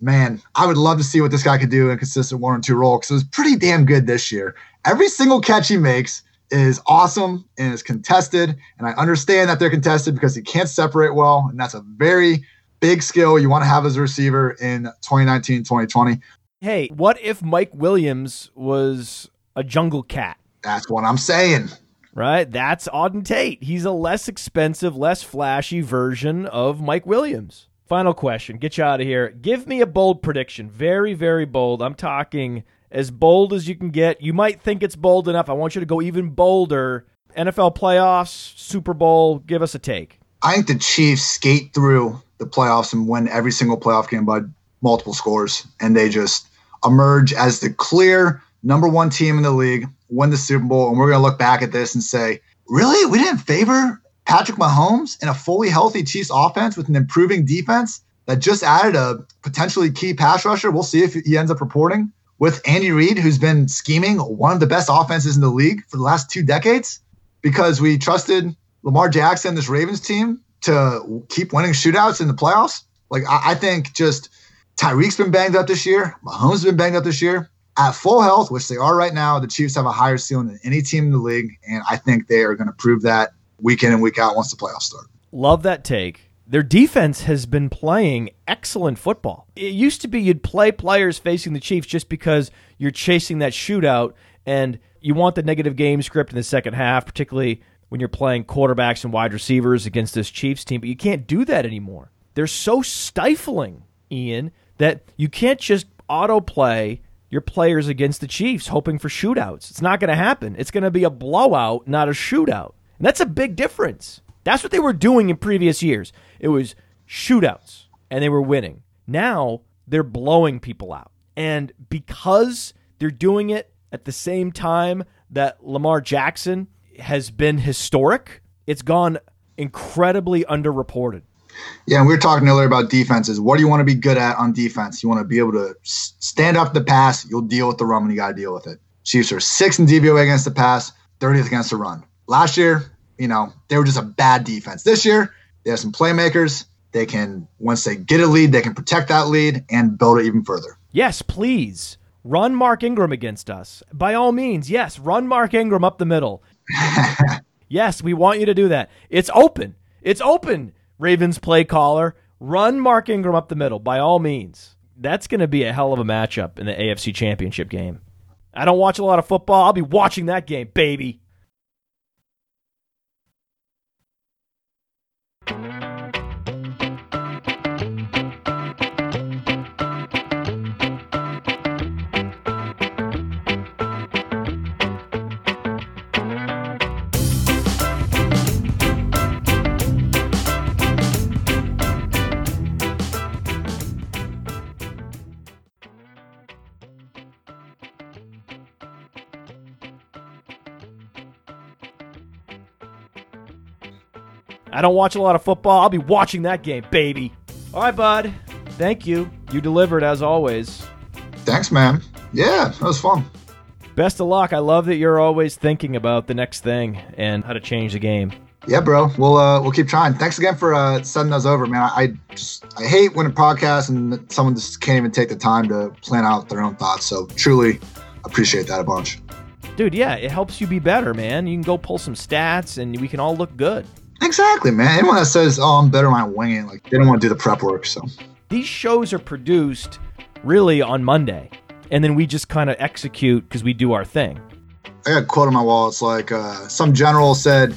man, I would love to see what this guy could do in a consistent one or two role because it was pretty damn good this year. Every single catch he makes is awesome and is contested, and I understand that they're contested because he can't separate well, and that's a very big skill you want to have as a receiver in twenty nineteen twenty twenty. Hey, what if Mike Williams was a jungle cat? That's what I'm saying. Right? That's Auden Tate. He's a less expensive, less flashy version of Mike Williams. Final question. Get you out of here. Give me a bold prediction. Very, very bold. I'm talking as bold as you can get. You might think it's bold enough. I want you to go even bolder. N F L playoffs, Super Bowl. Give us a take. I think the Chiefs skate through the playoffs and win every single playoff game by multiple scores, and they just emerge as the clear number one team in the league, win the Super Bowl, and we're going to look back at this and say, really? We didn't favor Patrick Mahomes in a fully healthy Chiefs offense with an improving defense that just added a potentially key pass rusher. We'll see if he ends up reporting with Andy Reid, who's been scheming one of the best offenses in the league for the last two decades because we trusted Lamar Jackson, this Ravens team, to keep winning shootouts in the playoffs. Like, I, I think just Tyreek's been banged up this year. Mahomes has been banged up this year. At full health, which they are right now, the Chiefs have a higher ceiling than any team in the league, and I think they are going to prove that week in and week out once the playoffs start. Love that take. Their defense has been playing excellent football. It used to be you'd play players facing the Chiefs just because you're chasing that shootout, and you want the negative game script in the second half, particularly when you're playing quarterbacks and wide receivers against this Chiefs team, but you can't do that anymore. They're so stifling, Ian, that you can't just autoplay your players against the Chiefs hoping for shootouts. It's not going to happen. It's going to be a blowout, not a shootout. And that's a big difference. That's what they were doing in previous years. It was shootouts, and they were winning. Now, they're blowing people out. And because they're doing it at the same time that Lamar Jackson has been historic, it's gone incredibly underreported. Yeah, and we were talking earlier about defenses. What do you want to be good at on defense? You want to be able to stand up the pass. You'll deal with the run when you got to deal with it. Chiefs are sixth in D V O A against the pass, thirtieth against the run. Last year, you know, they were just a bad defense. This year, they have some playmakers. They can, once they get a lead, they can protect that lead and build it even further. Yes, please. Run Mark Ingram against us. By all means, yes, run Mark Ingram up the middle. Yes, we want you to do that. It's open. It's open. Ravens play caller, run Mark Ingram up the middle, by all means. That's going to be a hell of a matchup in the A F C Championship game. I don't watch a lot of football. I'll be watching that game, baby. I don't watch a lot of football. I'll be watching that game, baby. All right, bud. Thank you. You delivered, as always. Thanks, man. Yeah, that was fun. Best of luck. I love that you're always thinking about the next thing and how to change the game. Yeah, bro. We'll uh, we'll keep trying. Thanks again for uh, sending those over, man. I, I just I hate when a podcast and someone just can't even take the time to plan out their own thoughts. So truly appreciate that a bunch. Dude, yeah, it helps you be better, man. You can go pull some stats, and we can all look good. Exactly, man. Anyone that says, oh, I'm better when I wing it, like, they don't want to do the prep work. So these shows are produced really on Monday, and then we just kind of execute because we do our thing. I got a quote on my wall. It's like uh, some general said,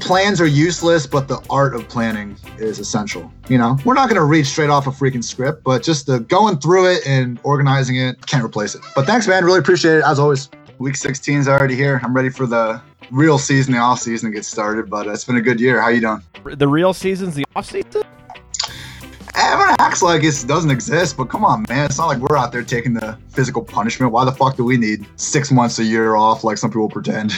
plans are useless, but the art of planning is essential. You know, we're not going to read straight off a freaking script, but just the going through it and organizing it, can't replace it. But thanks, man. Really appreciate it. As always, week sixteen is already here. I'm ready for the real season, the off season, to get started, but it's been a good year. How you doing? The real season's the off season? Everyone acts like it doesn't exist, but come on, man. It's not like we're out there taking the physical punishment. Why the fuck do we need six months a year off like some people pretend?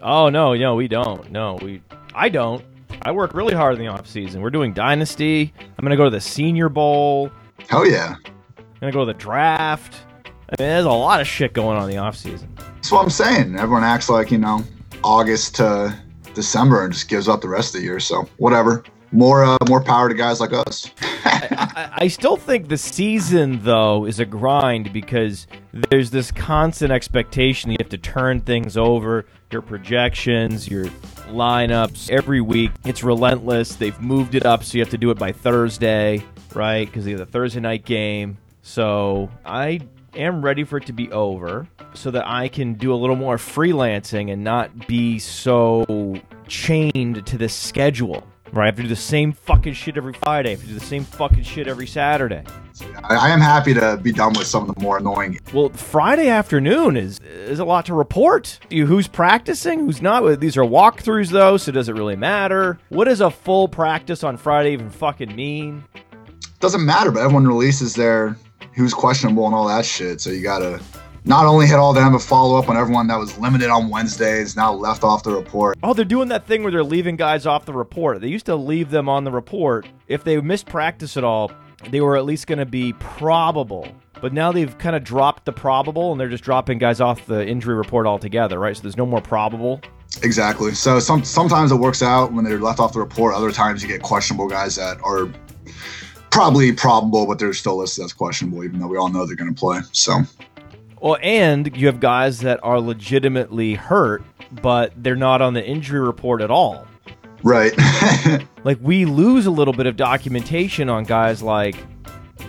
Oh, no, no, we don't. No, we. I don't. I work really hard in the off season. We're doing Dynasty. I'm going to go to the Senior Bowl. Hell yeah. I'm going to go to the draft. I mean, there's a lot of shit going on in the off season. That's what I'm saying. Everyone acts like, you know, August to December and just gives up the rest of the year. So whatever, more uh, more power to guys like us. I, I still think the season, though, is a grind because there's this constant expectation. You have to turn things over, your projections, your lineups every week. It's relentless. They've moved it up, so you have to do it by Thursday, right? Because they have the Thursday night game. So I am ready for it to be over, so that I can do a little more freelancing and not be so chained to this schedule, right? I have to do the same fucking shit every Friday. I have to do the same fucking shit every Saturday. I am happy to be done with some of the more annoying. Well, Friday afternoon is is a lot to report. You, who's practicing, who's not. These are walkthroughs, though, so does it really matter? What does a full practice on Friday even fucking mean? Doesn't matter, but everyone releases their who's questionable and all that shit, so you gotta not only hit all them, but follow up on everyone that was limited on Wednesdays, now left off the report. Oh, they're doing that thing where they're leaving guys off the report. They used to leave them on the report. If they missed practice at all, they were at least going to be probable. But now they've kind of dropped the probable, and they're just dropping guys off the injury report altogether, right? So there's no more probable. Exactly. So some sometimes it works out when they're left off the report. Other times you get questionable guys that are probably probable, but they're still listed as questionable, even though we all know they're going to play. So... Well, and you have guys that are legitimately hurt, but they're not on the injury report at all. Right. Like, we lose a little bit of documentation on guys like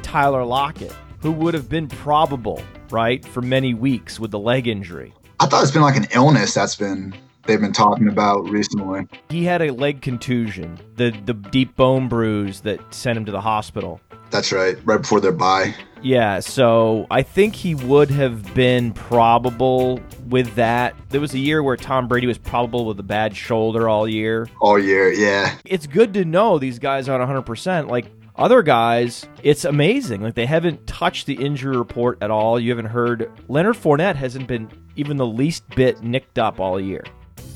Tyler Lockett, who would have been probable, right, for many weeks with the leg injury. I thought it's been like an illness that's been they've been talking about recently. He had a leg contusion, the, the deep bone bruise that sent him to the hospital. That's right, right before their bye. Yeah, so I think he would have been probable with that. There was a year where Tom Brady was probable with a bad shoulder all year. All year, yeah. It's good to know these guys aren't one hundred percent. Like, Other guys, it's amazing. Like, they haven't touched the injury report at all. You haven't heard. Leonard Fournette hasn't been even the least bit nicked up all year.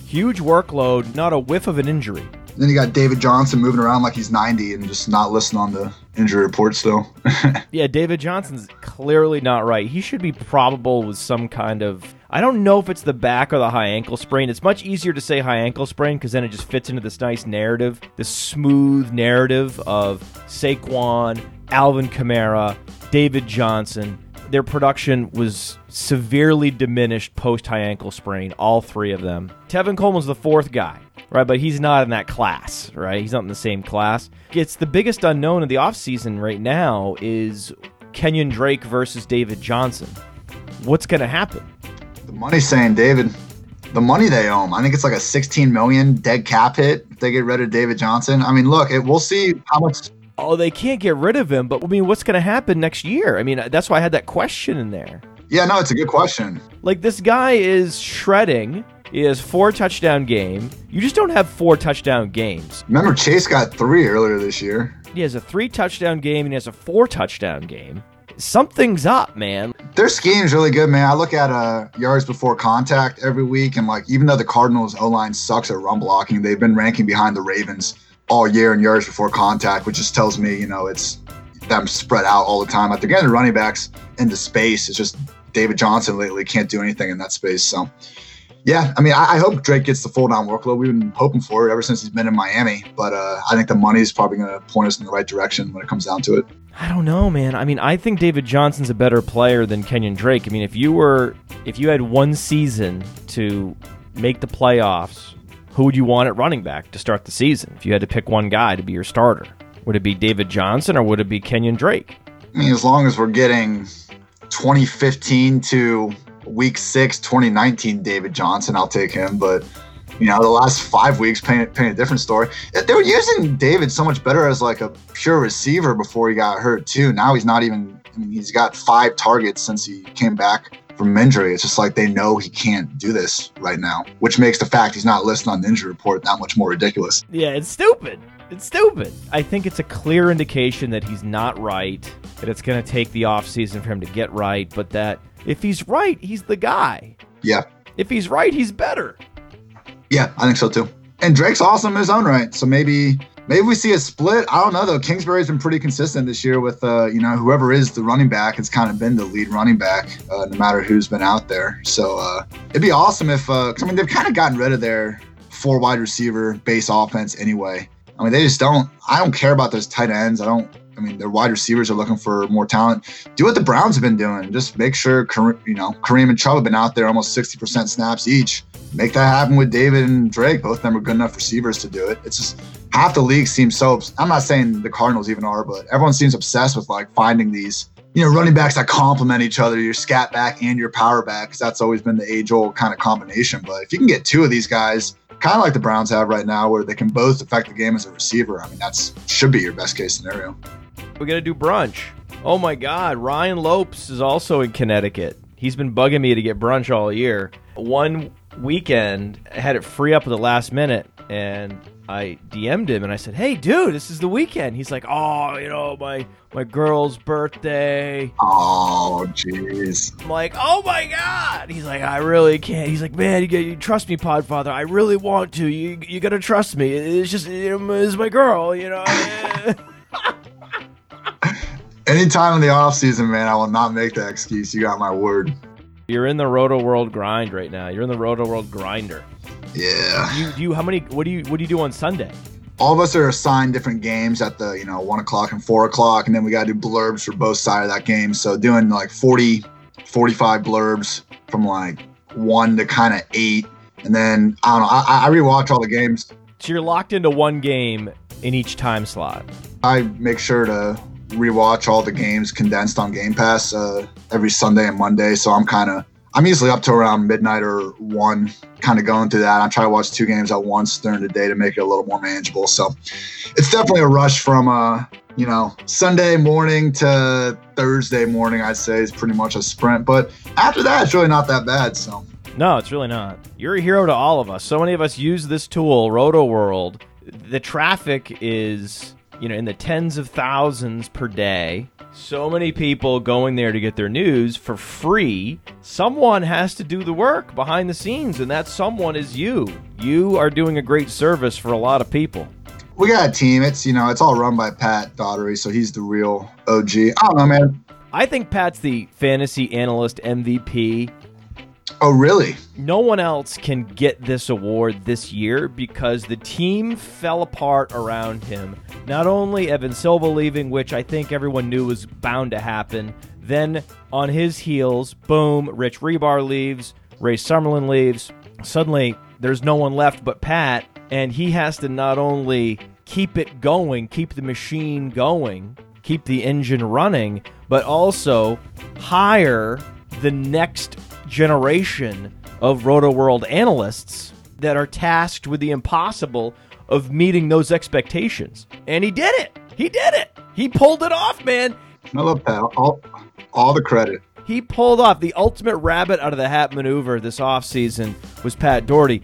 Huge workload, not a whiff of an injury. Then you got David Johnson moving around like he's ninety and just not listening on the injury report still. Yeah, David Johnson's clearly not right. He should be probable with some kind of, I don't know if it's the back or the high ankle sprain. It's much easier to say high ankle sprain because then it just fits into this nice narrative, this smooth narrative of Saquon, Alvin Kamara, David Johnson. Their production was severely diminished post-high ankle sprain, all three of them. Tevin Coleman's the fourth guy, right? But he's not in that class, right? He's not in the same class. It's the biggest unknown of the offseason right now is Kenyon Drake versus David Johnson. What's going to happen? The money's saying David. The money they owe him. I think it's like a sixteen million dollars dead cap hit if they get rid of David Johnson. I mean, look, it, we'll see how much... Oh, they can't get rid of him, but I mean, what's going to happen next year? I mean, that's why I had that question in there. Yeah, no, it's a good question. Like, this guy is shredding. He has four touchdown game. You just don't have four touchdown games. Remember, Chase got three earlier this year. He has a three touchdown game and he has a four touchdown game. Something's up, man. Their scheme's really good, man. I look at uh, yards before contact every week, and like, even though the Cardinals O-line sucks at run blocking, they've been ranking behind the Ravens all year in yards before contact, which just tells me, you know, it's them spread out all the time. Like, they're getting running backs into space. It's just David Johnson lately can't do anything in that space. So, yeah, I mean, I, I hope Drake gets the full down workload. We've been hoping for it ever since he's been in Miami. But uh, I think the money is probably going to point us in the right direction when it comes down to it. I don't know, man. I mean, I think David Johnson's a better player than Kenyon Drake. I mean, if you were, if you had one season to make the playoffs, who would you want at running back to start the season? If you had to pick one guy to be your starter, would it be David Johnson or would it be Kenyon Drake? I mean, as long as we're getting twenty fifteen to week six, twenty nineteen David Johnson, I'll take him. But, you know, the last five weeks paint, paint a different story. They were using David so much better as like a pure receiver before he got hurt too. Now he's not even, I mean, he's got five targets since he came back from injury. It's just like they know he can't do this right now, which makes the fact he's not listed on the injury report that much more ridiculous. Yeah, it's stupid. It's stupid. I think it's a clear indication that he's not right, that it's going to take the offseason for him to get right, but that if he's right, he's the guy. Yeah. If he's right, he's better. Yeah, I think so too. And Drake's awesome in his own right, so maybe... Maybe we see a split. I don't know, though. Kingsbury's been pretty consistent this year with, uh, you know, whoever is the running back. It's kind of been the lead running back, uh, no matter who's been out there. So uh, it'd be awesome if, uh, 'cause, I mean, they've kind of gotten rid of their four wide receiver base offense anyway. I mean, they just don't, I don't care about those tight ends. I don't, I mean, their wide receivers are looking for more talent. Do what the Browns have been doing. Just make sure, you know, Kareem and Chubb have been out there almost sixty percent snaps each. Make that happen with David and Drake. Both of them are good enough receivers to do it. It's just half the league seems so, I'm not saying the Cardinals even are, but everyone seems obsessed with like finding these, you know, running backs that complement each other, your scat back and your power back, because that's always been the age old kind of combination. But if you can get two of these guys, kind of like the Browns have right now, where they can both affect the game as a receiver, I mean, that's should be your best case scenario. We got to do brunch. Oh my God, Ryan Lopes is also in Connecticut. He's been bugging me to get brunch all year. One weekend, I had it free up at the last minute, and I D M'd him, and I said, hey, dude, this is the weekend. He's like, oh, you know, my, my girl's birthday. Oh, jeez. I'm like, oh, my God. He's like, I really can't. He's like, man, you, you trust me, Podfather. I really want to. You you got to trust me. It's just, it's my girl, you know. Anytime in the offseason, man, I will not make that excuse. You got my word. You're in the Roto World grind right now. You're in the Roto World grinder. Yeah. You, you, how many? What do you? What do you do on Sunday? All of us are assigned different games at the, you know, one o'clock and four o'clock, and then we got to do blurbs for both sides of that game. So doing like forty, forty-five blurbs from like one to kind of eight, and then I don't know. I, I rewatch all the games. So you're locked into one game in each time slot. I make sure to rewatch all the games condensed on Game Pass uh, every Sunday and Monday. So I'm kind of. I'm usually up to around midnight or one, kind of going through that. I try to watch two games at once during the day to make it a little more manageable. So it's definitely a rush from, uh, you know, Sunday morning to Thursday morning, I'd say, is pretty much a sprint. But after that, it's really not that bad. So no, it's really not. You're a hero to all of us. So many of us use this tool, Roto World. The traffic is you know, in the tens of thousands per day. So many people going there to get their news for free. Someone has to do the work behind the scenes, and that someone is you. You are doing a great service for a lot of people. We got a team. It's, you know, it's all run by Pat Daugherty, so he's the real O G. I don't know, man. I think Pat's the fantasy analyst M V P. Oh, really? No one else can get this award this year because the team fell apart around him. Not only Evan Silva leaving, which I think everyone knew was bound to happen, then on his heels, boom, Rich Rebar leaves, Ray Summerlin leaves. Suddenly, there's no one left but Pat, and he has to not only keep it going, keep the machine going, keep the engine running, but also hire the next generation of Roto World analysts that are tasked with the impossible of meeting those expectations. And he did it. He did it. He pulled it off, man. I love that. All, all the credit. He pulled off the ultimate rabbit out of the hat maneuver this offseason was Pat Daugherty.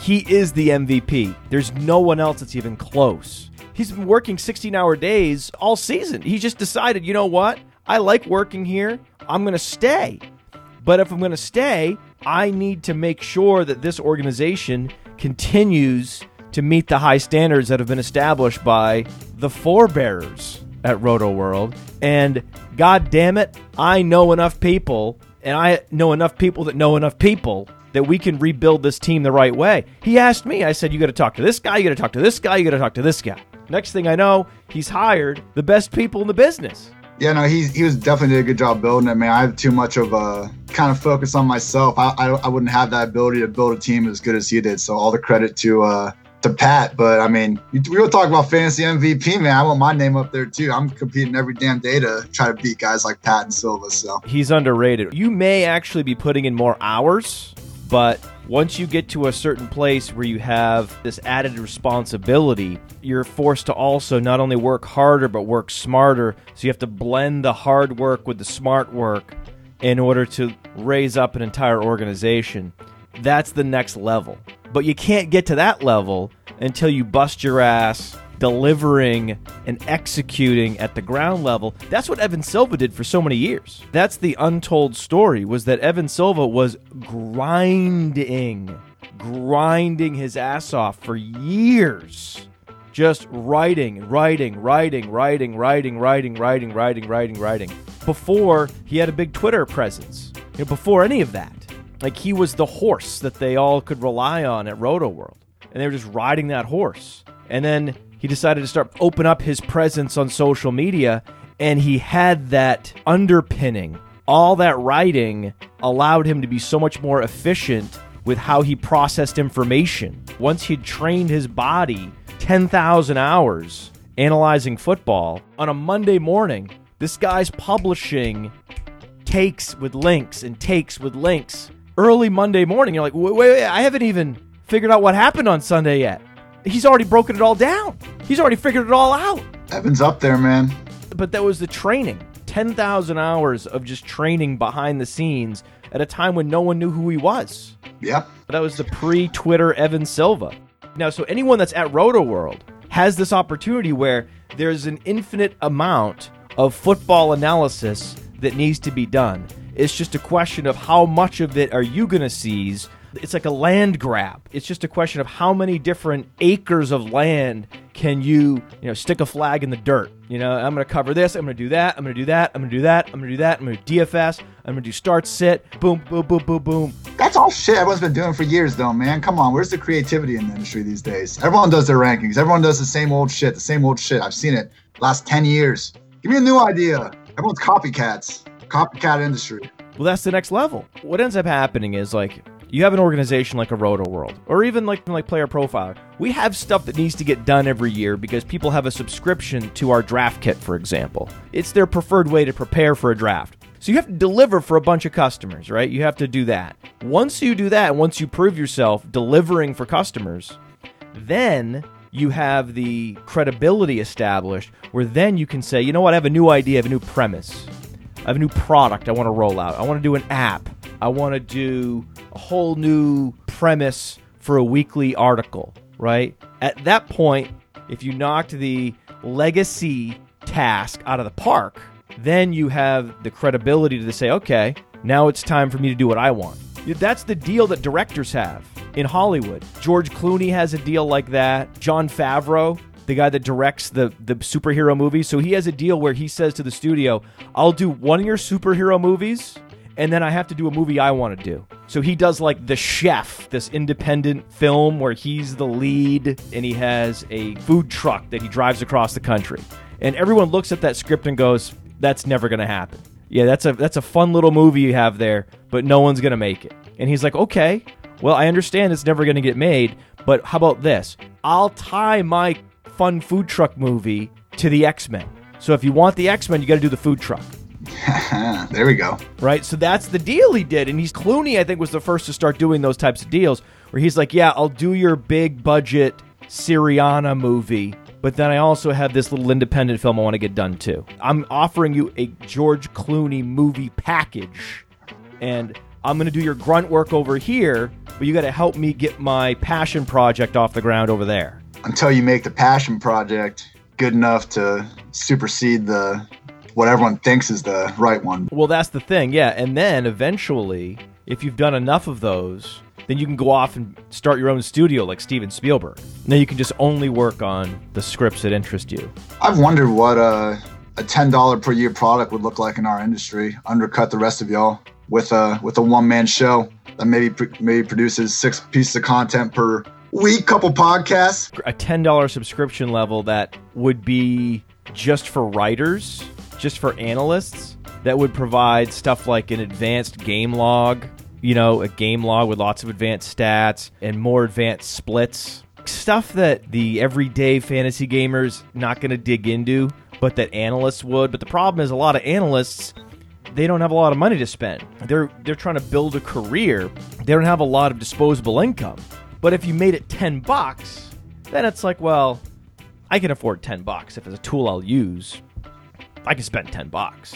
He is the M V P. There's no one else that's even close. He's been working sixteen-hour days all season. He just decided, you know what? I like working here. I'm going to stay. But if I'm going to stay, I need to make sure that this organization continues to meet the high standards that have been established by the forebearers at RotoWorld. And God damn it, I know enough people, and I know enough people that know enough people that we can rebuild this team the right way. He asked me, I said, you got to talk to this guy, you got to talk to this guy, you got to talk to this guy. Next thing I know, he's hired the best people in the business. Yeah, no, he he was definitely did a good job building it, man. I have too much of a kind of focus on myself. I, I I wouldn't have that ability to build a team as good as he did. So all the credit to uh to Pat. But I mean, we were talking about fantasy M V P, man. I want my name up there too. I'm competing every damn day to try to beat guys like Pat and Silva. So he's underrated. You may actually be putting in more hours, but once you get to a certain place where you have this added responsibility, you're forced to also not only work harder, but work smarter. So you have to blend the hard work with the smart work in order to raise up an entire organization. That's the next level. But you can't get to that level until you bust your ass delivering and executing at the ground level. That's what Evan Silva did for so many years. That's the untold story, was that Evan Silva was grinding, grinding his ass off for years. Just writing, writing, writing, writing, writing, writing, writing, writing, writing, writing. Before he had a big Twitter presence, you know, before any of that. Like, he was the horse that they all could rely on at RotoWorld. And they were just riding that horse. And then he decided to start open up his presence on social media, and he had that underpinning. All that writing allowed him to be so much more efficient with how he processed information. Once he'd trained his body ten thousand hours analyzing football, on a Monday morning, this guy's publishing takes with links and takes with links. Early Monday morning, you're like, wait, wait, wait, I haven't even figured out what happened on Sunday yet. He's already broken it all down. He's already figured it all out. Evan's up there, man. But that was the training. ten thousand hours of just training behind the scenes at a time when no one knew who he was. Yep. That was the pre-Twitter Evan Silva. Now, so anyone that's at RotoWorld has this opportunity where there's an infinite amount of football analysis that needs to be done. It's just a question of how much of it are you going to seize. It's like a land grab. It's just a question of how many different acres of land can you, you know, stick a flag in the dirt. You know, I'm going to cover this. I'm going to do that. I'm going to do that. I'm going to do that. I'm going to do that. I'm going to D F S. I'm going to do start, sit, boom, boom, boom, boom, boom. That's all shit everyone's been doing for years, though, man. Come on. Where's the creativity in the industry these days? Everyone does their rankings. Everyone does the same old shit, the same old shit. I've seen it last ten years. Give me a new idea. Everyone's copycats. Copycat industry. Well, that's the next level. What ends up happening is, like, you have an organization like a RotoWorld, or even like, like Player Profiler. We have stuff that needs to get done every year because people have a subscription to our draft kit, for example. It's their preferred way to prepare for a draft. So you have to deliver for a bunch of customers, right? You have to do that. Once you do that, once you prove yourself delivering for customers, then you have the credibility established where then you can say, you know what, I have a new idea, I have a new premise. I have a new product I want to roll out. I want to do an app. I want to do a whole new premise for a weekly article, right? At that point, if you knocked the legacy task out of the park, then you have the credibility to say, okay, now it's time for me to do what I want. That's the deal that directors have in Hollywood. George Clooney has a deal like that. Jon Favreau, the guy that directs the, the superhero movies. So he has a deal where he says to the studio, I'll do one of your superhero movies, and then I have to do a movie I want to do. So he does like The Chef, this independent film where he's the lead, and he has a food truck that he drives across the country. And everyone looks at that script and goes, that's never going to happen. Yeah, that's a that's a fun little movie you have there, but no one's going to make it. And he's like, okay, well, I understand it's never going to get made, but how about this? I'll tie my fun food truck movie to the X-Men. So if you want the X-Men, you got to do the food truck. There we go. Right? So that's the deal he did. And he's Clooney, I think, was the first to start doing those types of deals where he's like, yeah, I'll do your big budget Syriana movie, but then I also have this little independent film I want to get done too. I'm offering you a George Clooney movie package, and I'm going to do your grunt work over here, but you got to help me get my passion project off the ground over there. Until you make the passion project good enough to supersede the what everyone thinks is the right one. Well, that's the thing, yeah. And then eventually, if you've done enough of those, then you can go off and start your own studio like Steven Spielberg. Now you can just only work on the scripts that interest you. I've wondered what a, a ten dollars per year product would look like in our industry, undercut the rest of y'all with a, with a one-man show that maybe maybe produces six pieces of content per week, couple podcasts. A ten dollars subscription level that would be just for writers, just for analysts, that would provide stuff like an advanced game log, you know, a game log with lots of advanced stats and more advanced splits. Stuff that the everyday fantasy gamer's not going to dig into, but that analysts would. But the problem is a lot of analysts, they don't have a lot of money to spend. They're they're trying to build a career. They don't have a lot of disposable income. But if you made it ten bucks, then it's like, well, I can afford ten bucks. If it's a tool I'll use, I can spend ten bucks.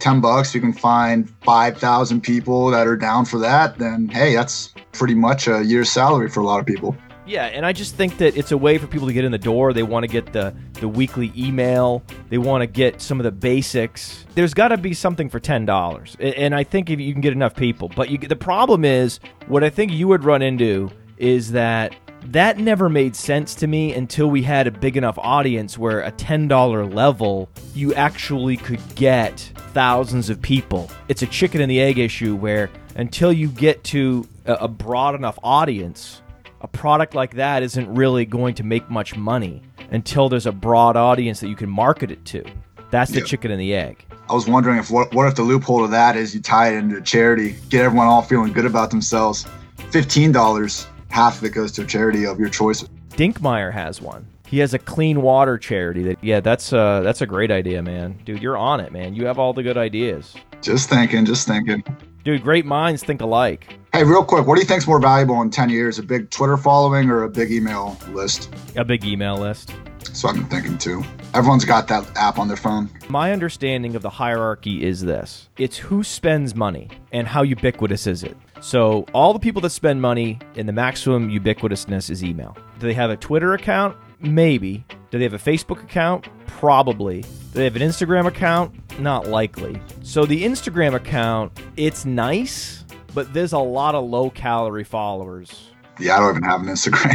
ten bucks, you can find five thousand people that are down for that, then hey, that's pretty much a year's salary for a lot of people. Yeah, and I just think that it's a way for people to get in the door. They want to get the, the weekly email. They want to get some of the basics. There's got to be something for ten dollars, and I think if you can get enough people. But you, the problem is, what I think you would run into is that that never made sense to me until we had a big enough audience where a ten dollars level, you actually could get thousands of people. It's a chicken and the egg issue where until you get to a broad enough audience, a product like that isn't really going to make much money until there's a broad audience that you can market it to. That's the yep. chicken and the egg. I was wondering if what, what if the loophole to that is you tie it into a charity, get everyone all feeling good about themselves. fifteen dollars. Half of it goes to a charity of your choice. Dinkmeyer has one. He has a clean water charity. That yeah, that's uh, that's a great idea, man. Dude, you're on it, man. You have all the good ideas. Just thinking, just thinking. Dude, great minds think alike. Hey, real quick, what do you think's more valuable in ten years, a big Twitter following or a big email list? A big email list. So I'm thinking too. Everyone's got that app on their phone. My understanding of the hierarchy is this. It's who spends money and how ubiquitous is it. So all the people that spend money and the maximum ubiquitousness is email. Do they have a Twitter account? Maybe. Do they have a Facebook account? Probably. Do they have an Instagram account? Not likely. So the Instagram account, it's nice, but there's a lot of low-calorie followers. Yeah, I don't even have an Instagram.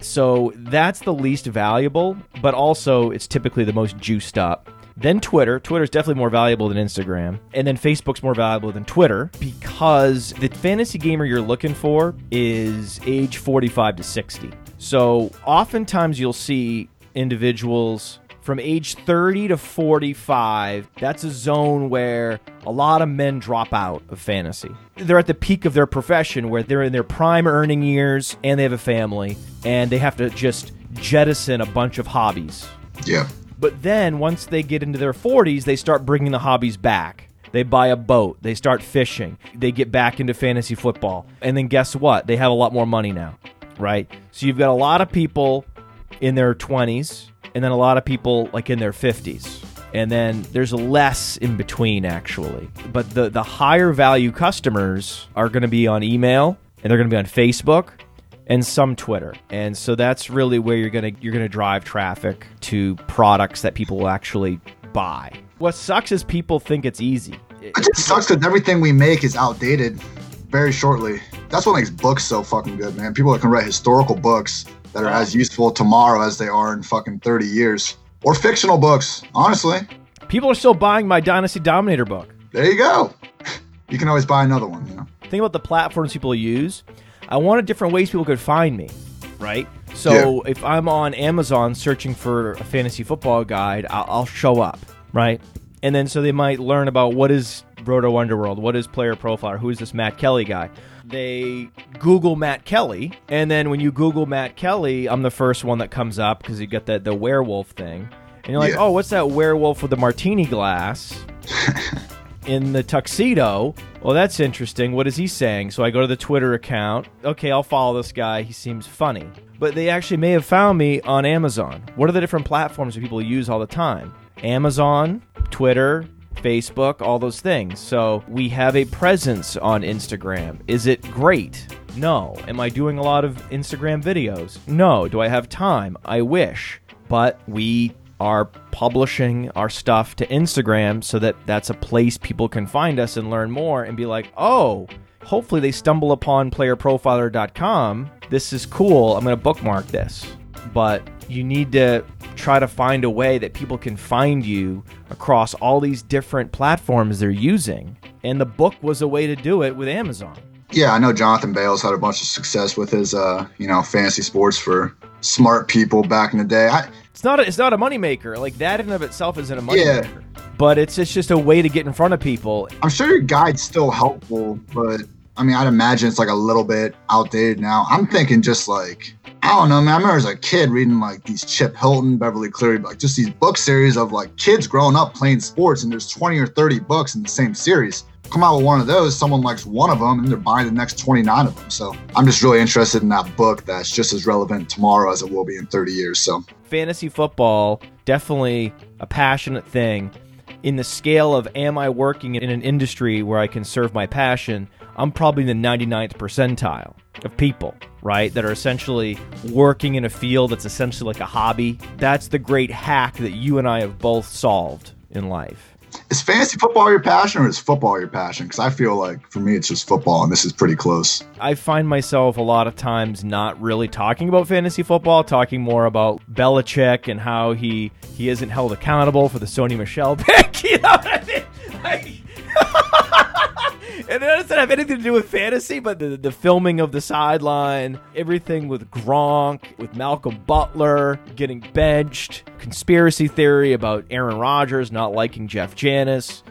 So that's the least valuable, but also it's typically the most juiced up. Then Twitter. Twitter's definitely more valuable than Instagram. And then Facebook's more valuable than Twitter because the fantasy gamer you're looking for is age forty-five to sixty. So oftentimes you'll see individuals from age thirty to forty-five. That's a zone where a lot of men drop out of fantasy. They're at the peak of their profession where they're in their prime earning years and they have a family and they have to just jettison a bunch of hobbies. Yeah. But then once they get into their forties, they start bringing the hobbies back. They buy a boat. They start fishing. They get back into fantasy football. And then guess what? They have a lot more money now, right? So you've got a lot of people in their twenties and then a lot of people like in their fifties. And then there's less in between, actually. But the, the higher value customers are going to be on email and they're going to be on Facebook and some Twitter. And so that's really where you're gonna you're gonna drive traffic to products that people will actually buy. What sucks is people think it's easy. It just sucks because everything we make is outdated very shortly. That's what makes books so fucking good, man. People that can write historical books that are as useful tomorrow as they are in fucking thirty years. Or fictional books, honestly. People are still buying my Dynasty Dominator book. There you go. You can always buy another one, you know. Think about the platforms people use. I wanted different ways people could find me, right? So yeah. If I'm on Amazon searching for a fantasy football guide, I'll, I'll show up, right? And then so they might learn about what is Roto Underworld, what is Player Profiler, who is this Matt Kelly guy? They Google Matt Kelly, and then when you Google Matt Kelly, I'm the first one that comes up because you got that the werewolf thing. And you're like, yeah. Oh, what's that werewolf with the martini glass in the tuxedo? Well, that's interesting. What is he saying? So I go to the Twitter account. Okay, I'll follow this guy. He seems funny. But they actually may have found me on Amazon. What are the different platforms that people use all the time? Amazon, Twitter, Facebook, all those things. So we have a presence on Instagram. Is it great? No. Am I doing a lot of Instagram videos? No. Do I have time? I wish. But we are publishing our stuff to Instagram so that that's a place people can find us and learn more and be like, oh, hopefully they stumble upon player profiler dot com. This is cool. I'm going to bookmark this. But you need to try to find a way that people can find you across all these different platforms they're using. And the book was a way to do it with Amazon. Yeah, I know Jonathan Bales had a bunch of success with his, uh, you know, fantasy sports for smart people back in the day. I, it's not a, it's not a moneymaker. Like, that in and of itself isn't a moneymaker. Yeah. But it's, it's just a way to get in front of people. I'm sure your guide's still helpful, but, I mean, I'd imagine it's, like, a little bit outdated now. I'm thinking just, like... I don't know, man. I remember as a kid reading like these Chip Hilton, Beverly Cleary, like just these book series of like kids growing up playing sports, and there's twenty or thirty books in the same series. Come out with one of those, someone likes one of them, and they're buying the next twenty-nine of them. So I'm just really interested in that book that's just as relevant tomorrow as it will be in thirty years. So fantasy football, definitely a passionate thing. In the scale of am I working in an industry where I can serve my passion, I'm probably in the ninety-ninth percentile of people, right, that are essentially working in a field that's essentially like a hobby. That's the great hack that you and I have both solved in life. Is fantasy football your passion or is football your passion? Because I feel like for me it's just football, and this is pretty close. I find myself a lot of times not really talking about fantasy football, talking more about Belichick and how he, he isn't held accountable for the Sony Michel pick. You know what I mean? Like, and it doesn't have anything to do with fantasy, but the, the filming of the sideline, everything with Gronk, with Malcolm Butler getting benched, conspiracy theory about Aaron Rodgers not liking Jeff Janis.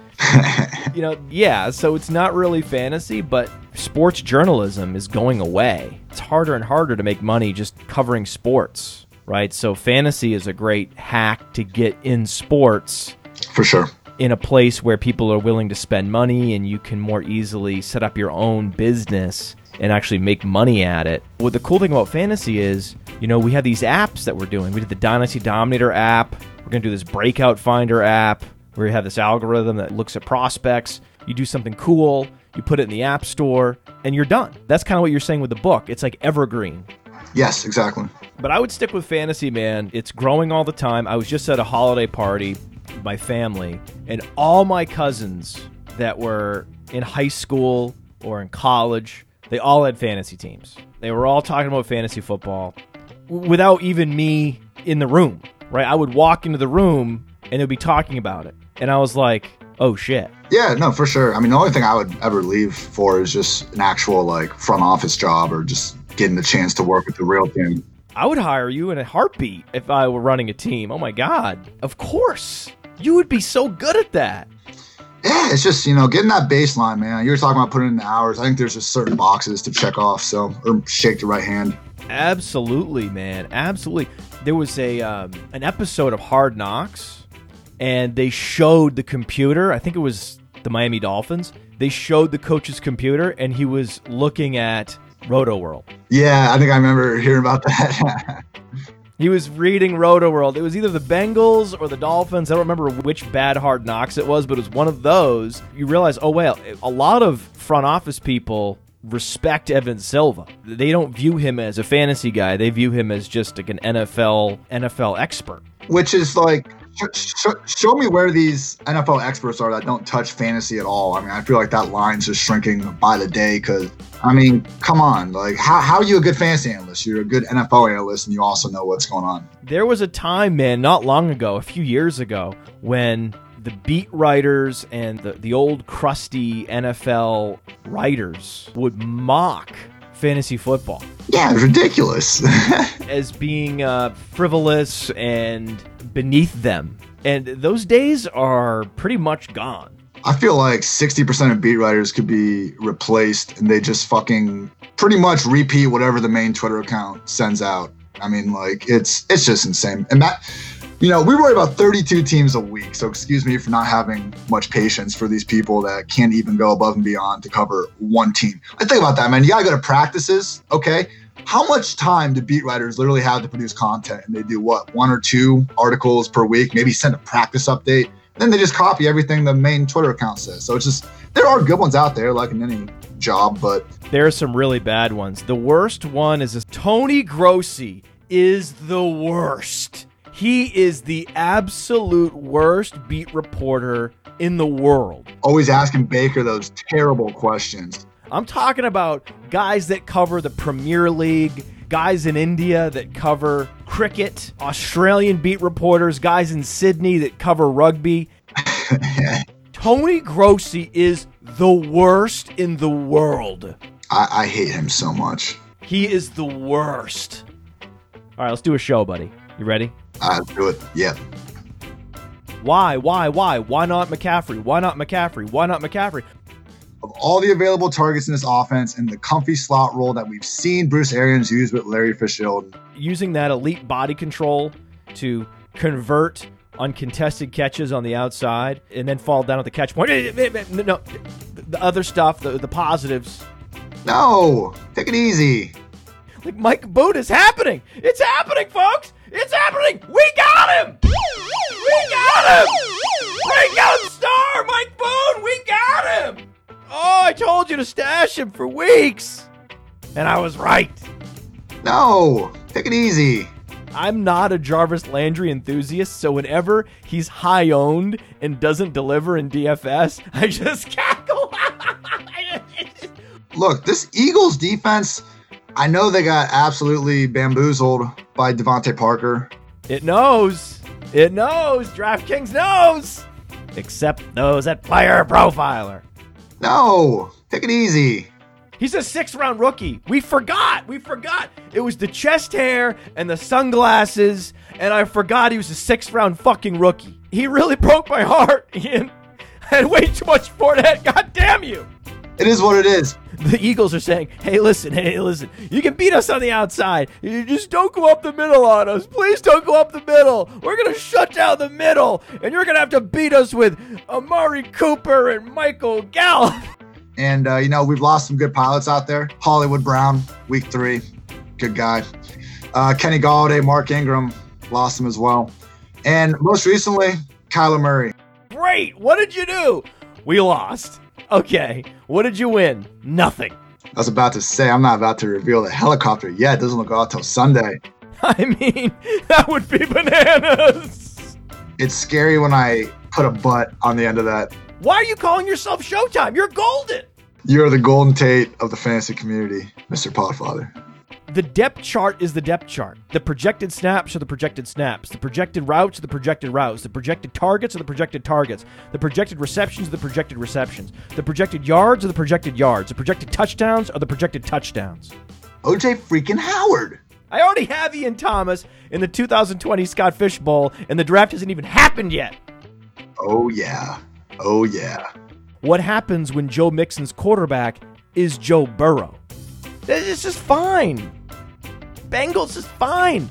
You know, yeah, so it's not really fantasy, but sports journalism is going away. It's harder and harder to make money just covering sports, right? So fantasy is a great hack to get in sports. For sure. In a place where people are willing to spend money and you can more easily set up your own business and actually make money at it. What the cool thing about fantasy is, you know, we have these apps that we're doing. We did the Dynasty Dominator app. We're going to do this Breakout Finder app where you have this algorithm that looks at prospects. You do something cool, you put it in the app store, and you're done. That's kind of what you're saying with the book. It's like evergreen. Yes, exactly. But I would stick with fantasy, man. It's growing all the time. I was just at a holiday party, my family, and all my cousins that were in high school or in college, they all had fantasy teams. They were all talking about fantasy football without even me in the room, right? I would walk into the room and they'd be talking about it. And I was like, oh shit. Yeah, no, for sure. I mean, the only thing I would ever leave for is just an actual like front office job or just getting the chance to work with the real team. I would hire you in a heartbeat if I were running a team. Oh my God. Of course. You would be so good at that. Yeah, it's just, you know, getting that baseline, man. You were talking about putting in the hours. I think there's just certain boxes to check off, so, or shake the right hand. Absolutely, man. Absolutely. There was a um, an episode of Hard Knocks, and they showed the computer. I think it was the Miami Dolphins. They showed the coach's computer, and he was looking at Roto World. Yeah, I think I remember hearing about that. He was reading Roto World. It was either the Bengals or the Dolphins. I don't remember which bad Hard Knocks it was, but it was one of those. You realize, oh, well, a lot of front office people respect Evan Silva. They don't view him as a fantasy guy. They view him as just like an N F L N F L expert. Which is like, sh- sh- show me where these N F L experts are that don't touch fantasy at all. I mean, I feel like that line's just shrinking by the day because, I mean, come on. Like, how, how are you a good fantasy analyst? You're a good N F L analyst and you also know what's going on. There was a time, man, not long ago, a few years ago, when the beat writers and the, the old crusty N F L writers would mock fantasy football. Yeah, it's ridiculous. as being uh, frivolous and beneath them. And those days are pretty much gone. I feel like sixty percent of beat writers could be replaced and they just fucking pretty much repeat whatever the main Twitter account sends out. I mean, like, it's it's just insane. And that... You know, we write about thirty-two teams a week, so excuse me for not having much patience for these people that can't even go above and beyond to cover one team. I think about that, man. You got to go to practices, okay? How much time do beat writers literally have to produce content? And they do what, one or two articles per week, maybe send a practice update. Then they just copy everything the main Twitter account says. So it's just, there are good ones out there, like in any job, but... There are some really bad ones. The worst one is this. Tony Grossi is the worst. He is the absolute worst beat reporter in the world. Always asking Baker those terrible questions. I'm talking about guys that cover the Premier League, guys in India that cover cricket, Australian beat reporters, guys in Sydney that cover rugby. Tony Grossi is the worst in the world. I, I hate him so much. He is the worst. All right, let's do a show, buddy. You ready? Uh, let's do it. Yeah. Why, why, why? Why not McCaffrey? Why not McCaffrey? Why not McCaffrey? Of all the available targets in this offense and the comfy slot role that we've seen Bruce Arians use with Larry Fitzgerald. Using that elite body control to convert uncontested catches on the outside and then fall down at the catch point. No, the other stuff, the, the positives. No, take it easy. Like Mike Boone is happening. It's happening, folks. It's happening! We got him! We got him! Breakout star, Mike Boone! We got him! Oh, I told you to stash him for weeks! And I was right. No! Take it easy. I'm not a Jarvis Landry enthusiast, so whenever he's high-owned and doesn't deliver in D F S, I just cackle. Look, this Eagles defense... I know they got absolutely bamboozled by Devontae Parker. It knows. It knows. DraftKings knows. Except those at Player Profiler. No. Take it easy. He's a sixth-round rookie. We forgot. We forgot. It was the chest hair and the sunglasses, and I forgot he was a sixth-round fucking rookie. He really broke my heart, Ian. I had way too much Fournette. God damn you. It is what it is. The Eagles are saying, hey, listen, hey, listen, you can beat us on the outside. You just don't go up the middle on us. Please don't go up the middle. We're going to shut down the middle, and you're going to have to beat us with Amari Cooper and Michael Gallup. And, uh, you know, we've lost some good pilots out there. Hollywood Brown, week three, good guy. Uh, Kenny Galladay, Mark Ingram, lost him as well. And most recently, Kyler Murray. Great. What did you do? We lost. Okay, what did you win? Nothing. I was about to say, I'm not about to reveal the helicopter yet. It doesn't look out till Sunday. I mean, that would be bananas. It's scary when I put a butt on the end of that. Why are you calling yourself Showtime? You're golden. You're the Golden Tate of the fantasy community, Mister Podfather. The depth chart is the depth chart. The projected snaps are the projected snaps. The projected routes are the projected routes. The projected targets are the projected targets. The projected receptions are the projected receptions. The projected yards are the projected yards. The projected touchdowns are the projected touchdowns. O J freaking Howard. I already have Ian Thomas in the two thousand twenty Scott Fish Bowl, and the draft hasn't even happened yet. Oh, yeah. Oh, yeah. What happens when Joe Mixon's quarterback is Joe Burrow? This is fine. Bengals is fine.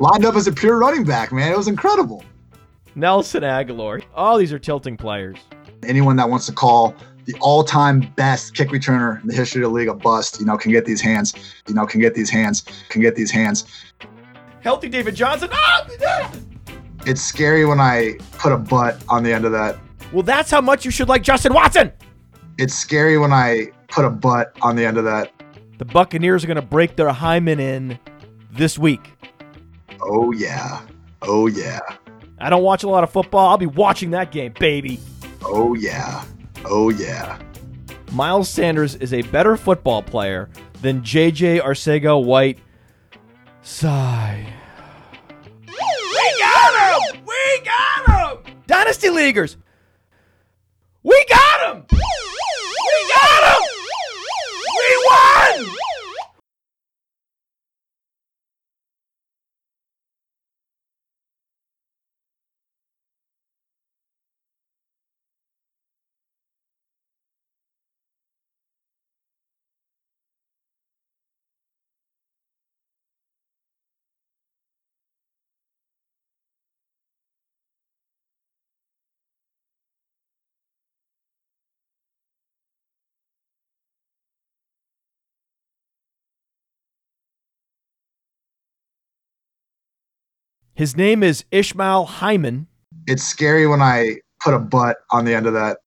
Lined up as a pure running back, man. It was incredible. Nelson Aguilar. All these are tilting players. Anyone that wants to call the all-time best kick returner in the history of the league a bust, you know, can get these hands. You know, can get these hands. Can get these hands. Healthy David Johnson. Ah! It's scary when I put a butt on the end of that. Well, that's how much you should like Justin Watson. It's scary when I put a butt on the end of that. The Buccaneers are going to break their hymen in this week. Oh, yeah. Oh, yeah. I don't watch a lot of football. I'll be watching that game, baby. Oh, yeah. Oh, yeah. Miles Sanders is a better football player than J J Arcega-White. Sigh. We got him! We got him! Dynasty Leaguers! We got him! We got him! We won! His name is Ishmael Hyman. It's scary when I put a butt on the end of that.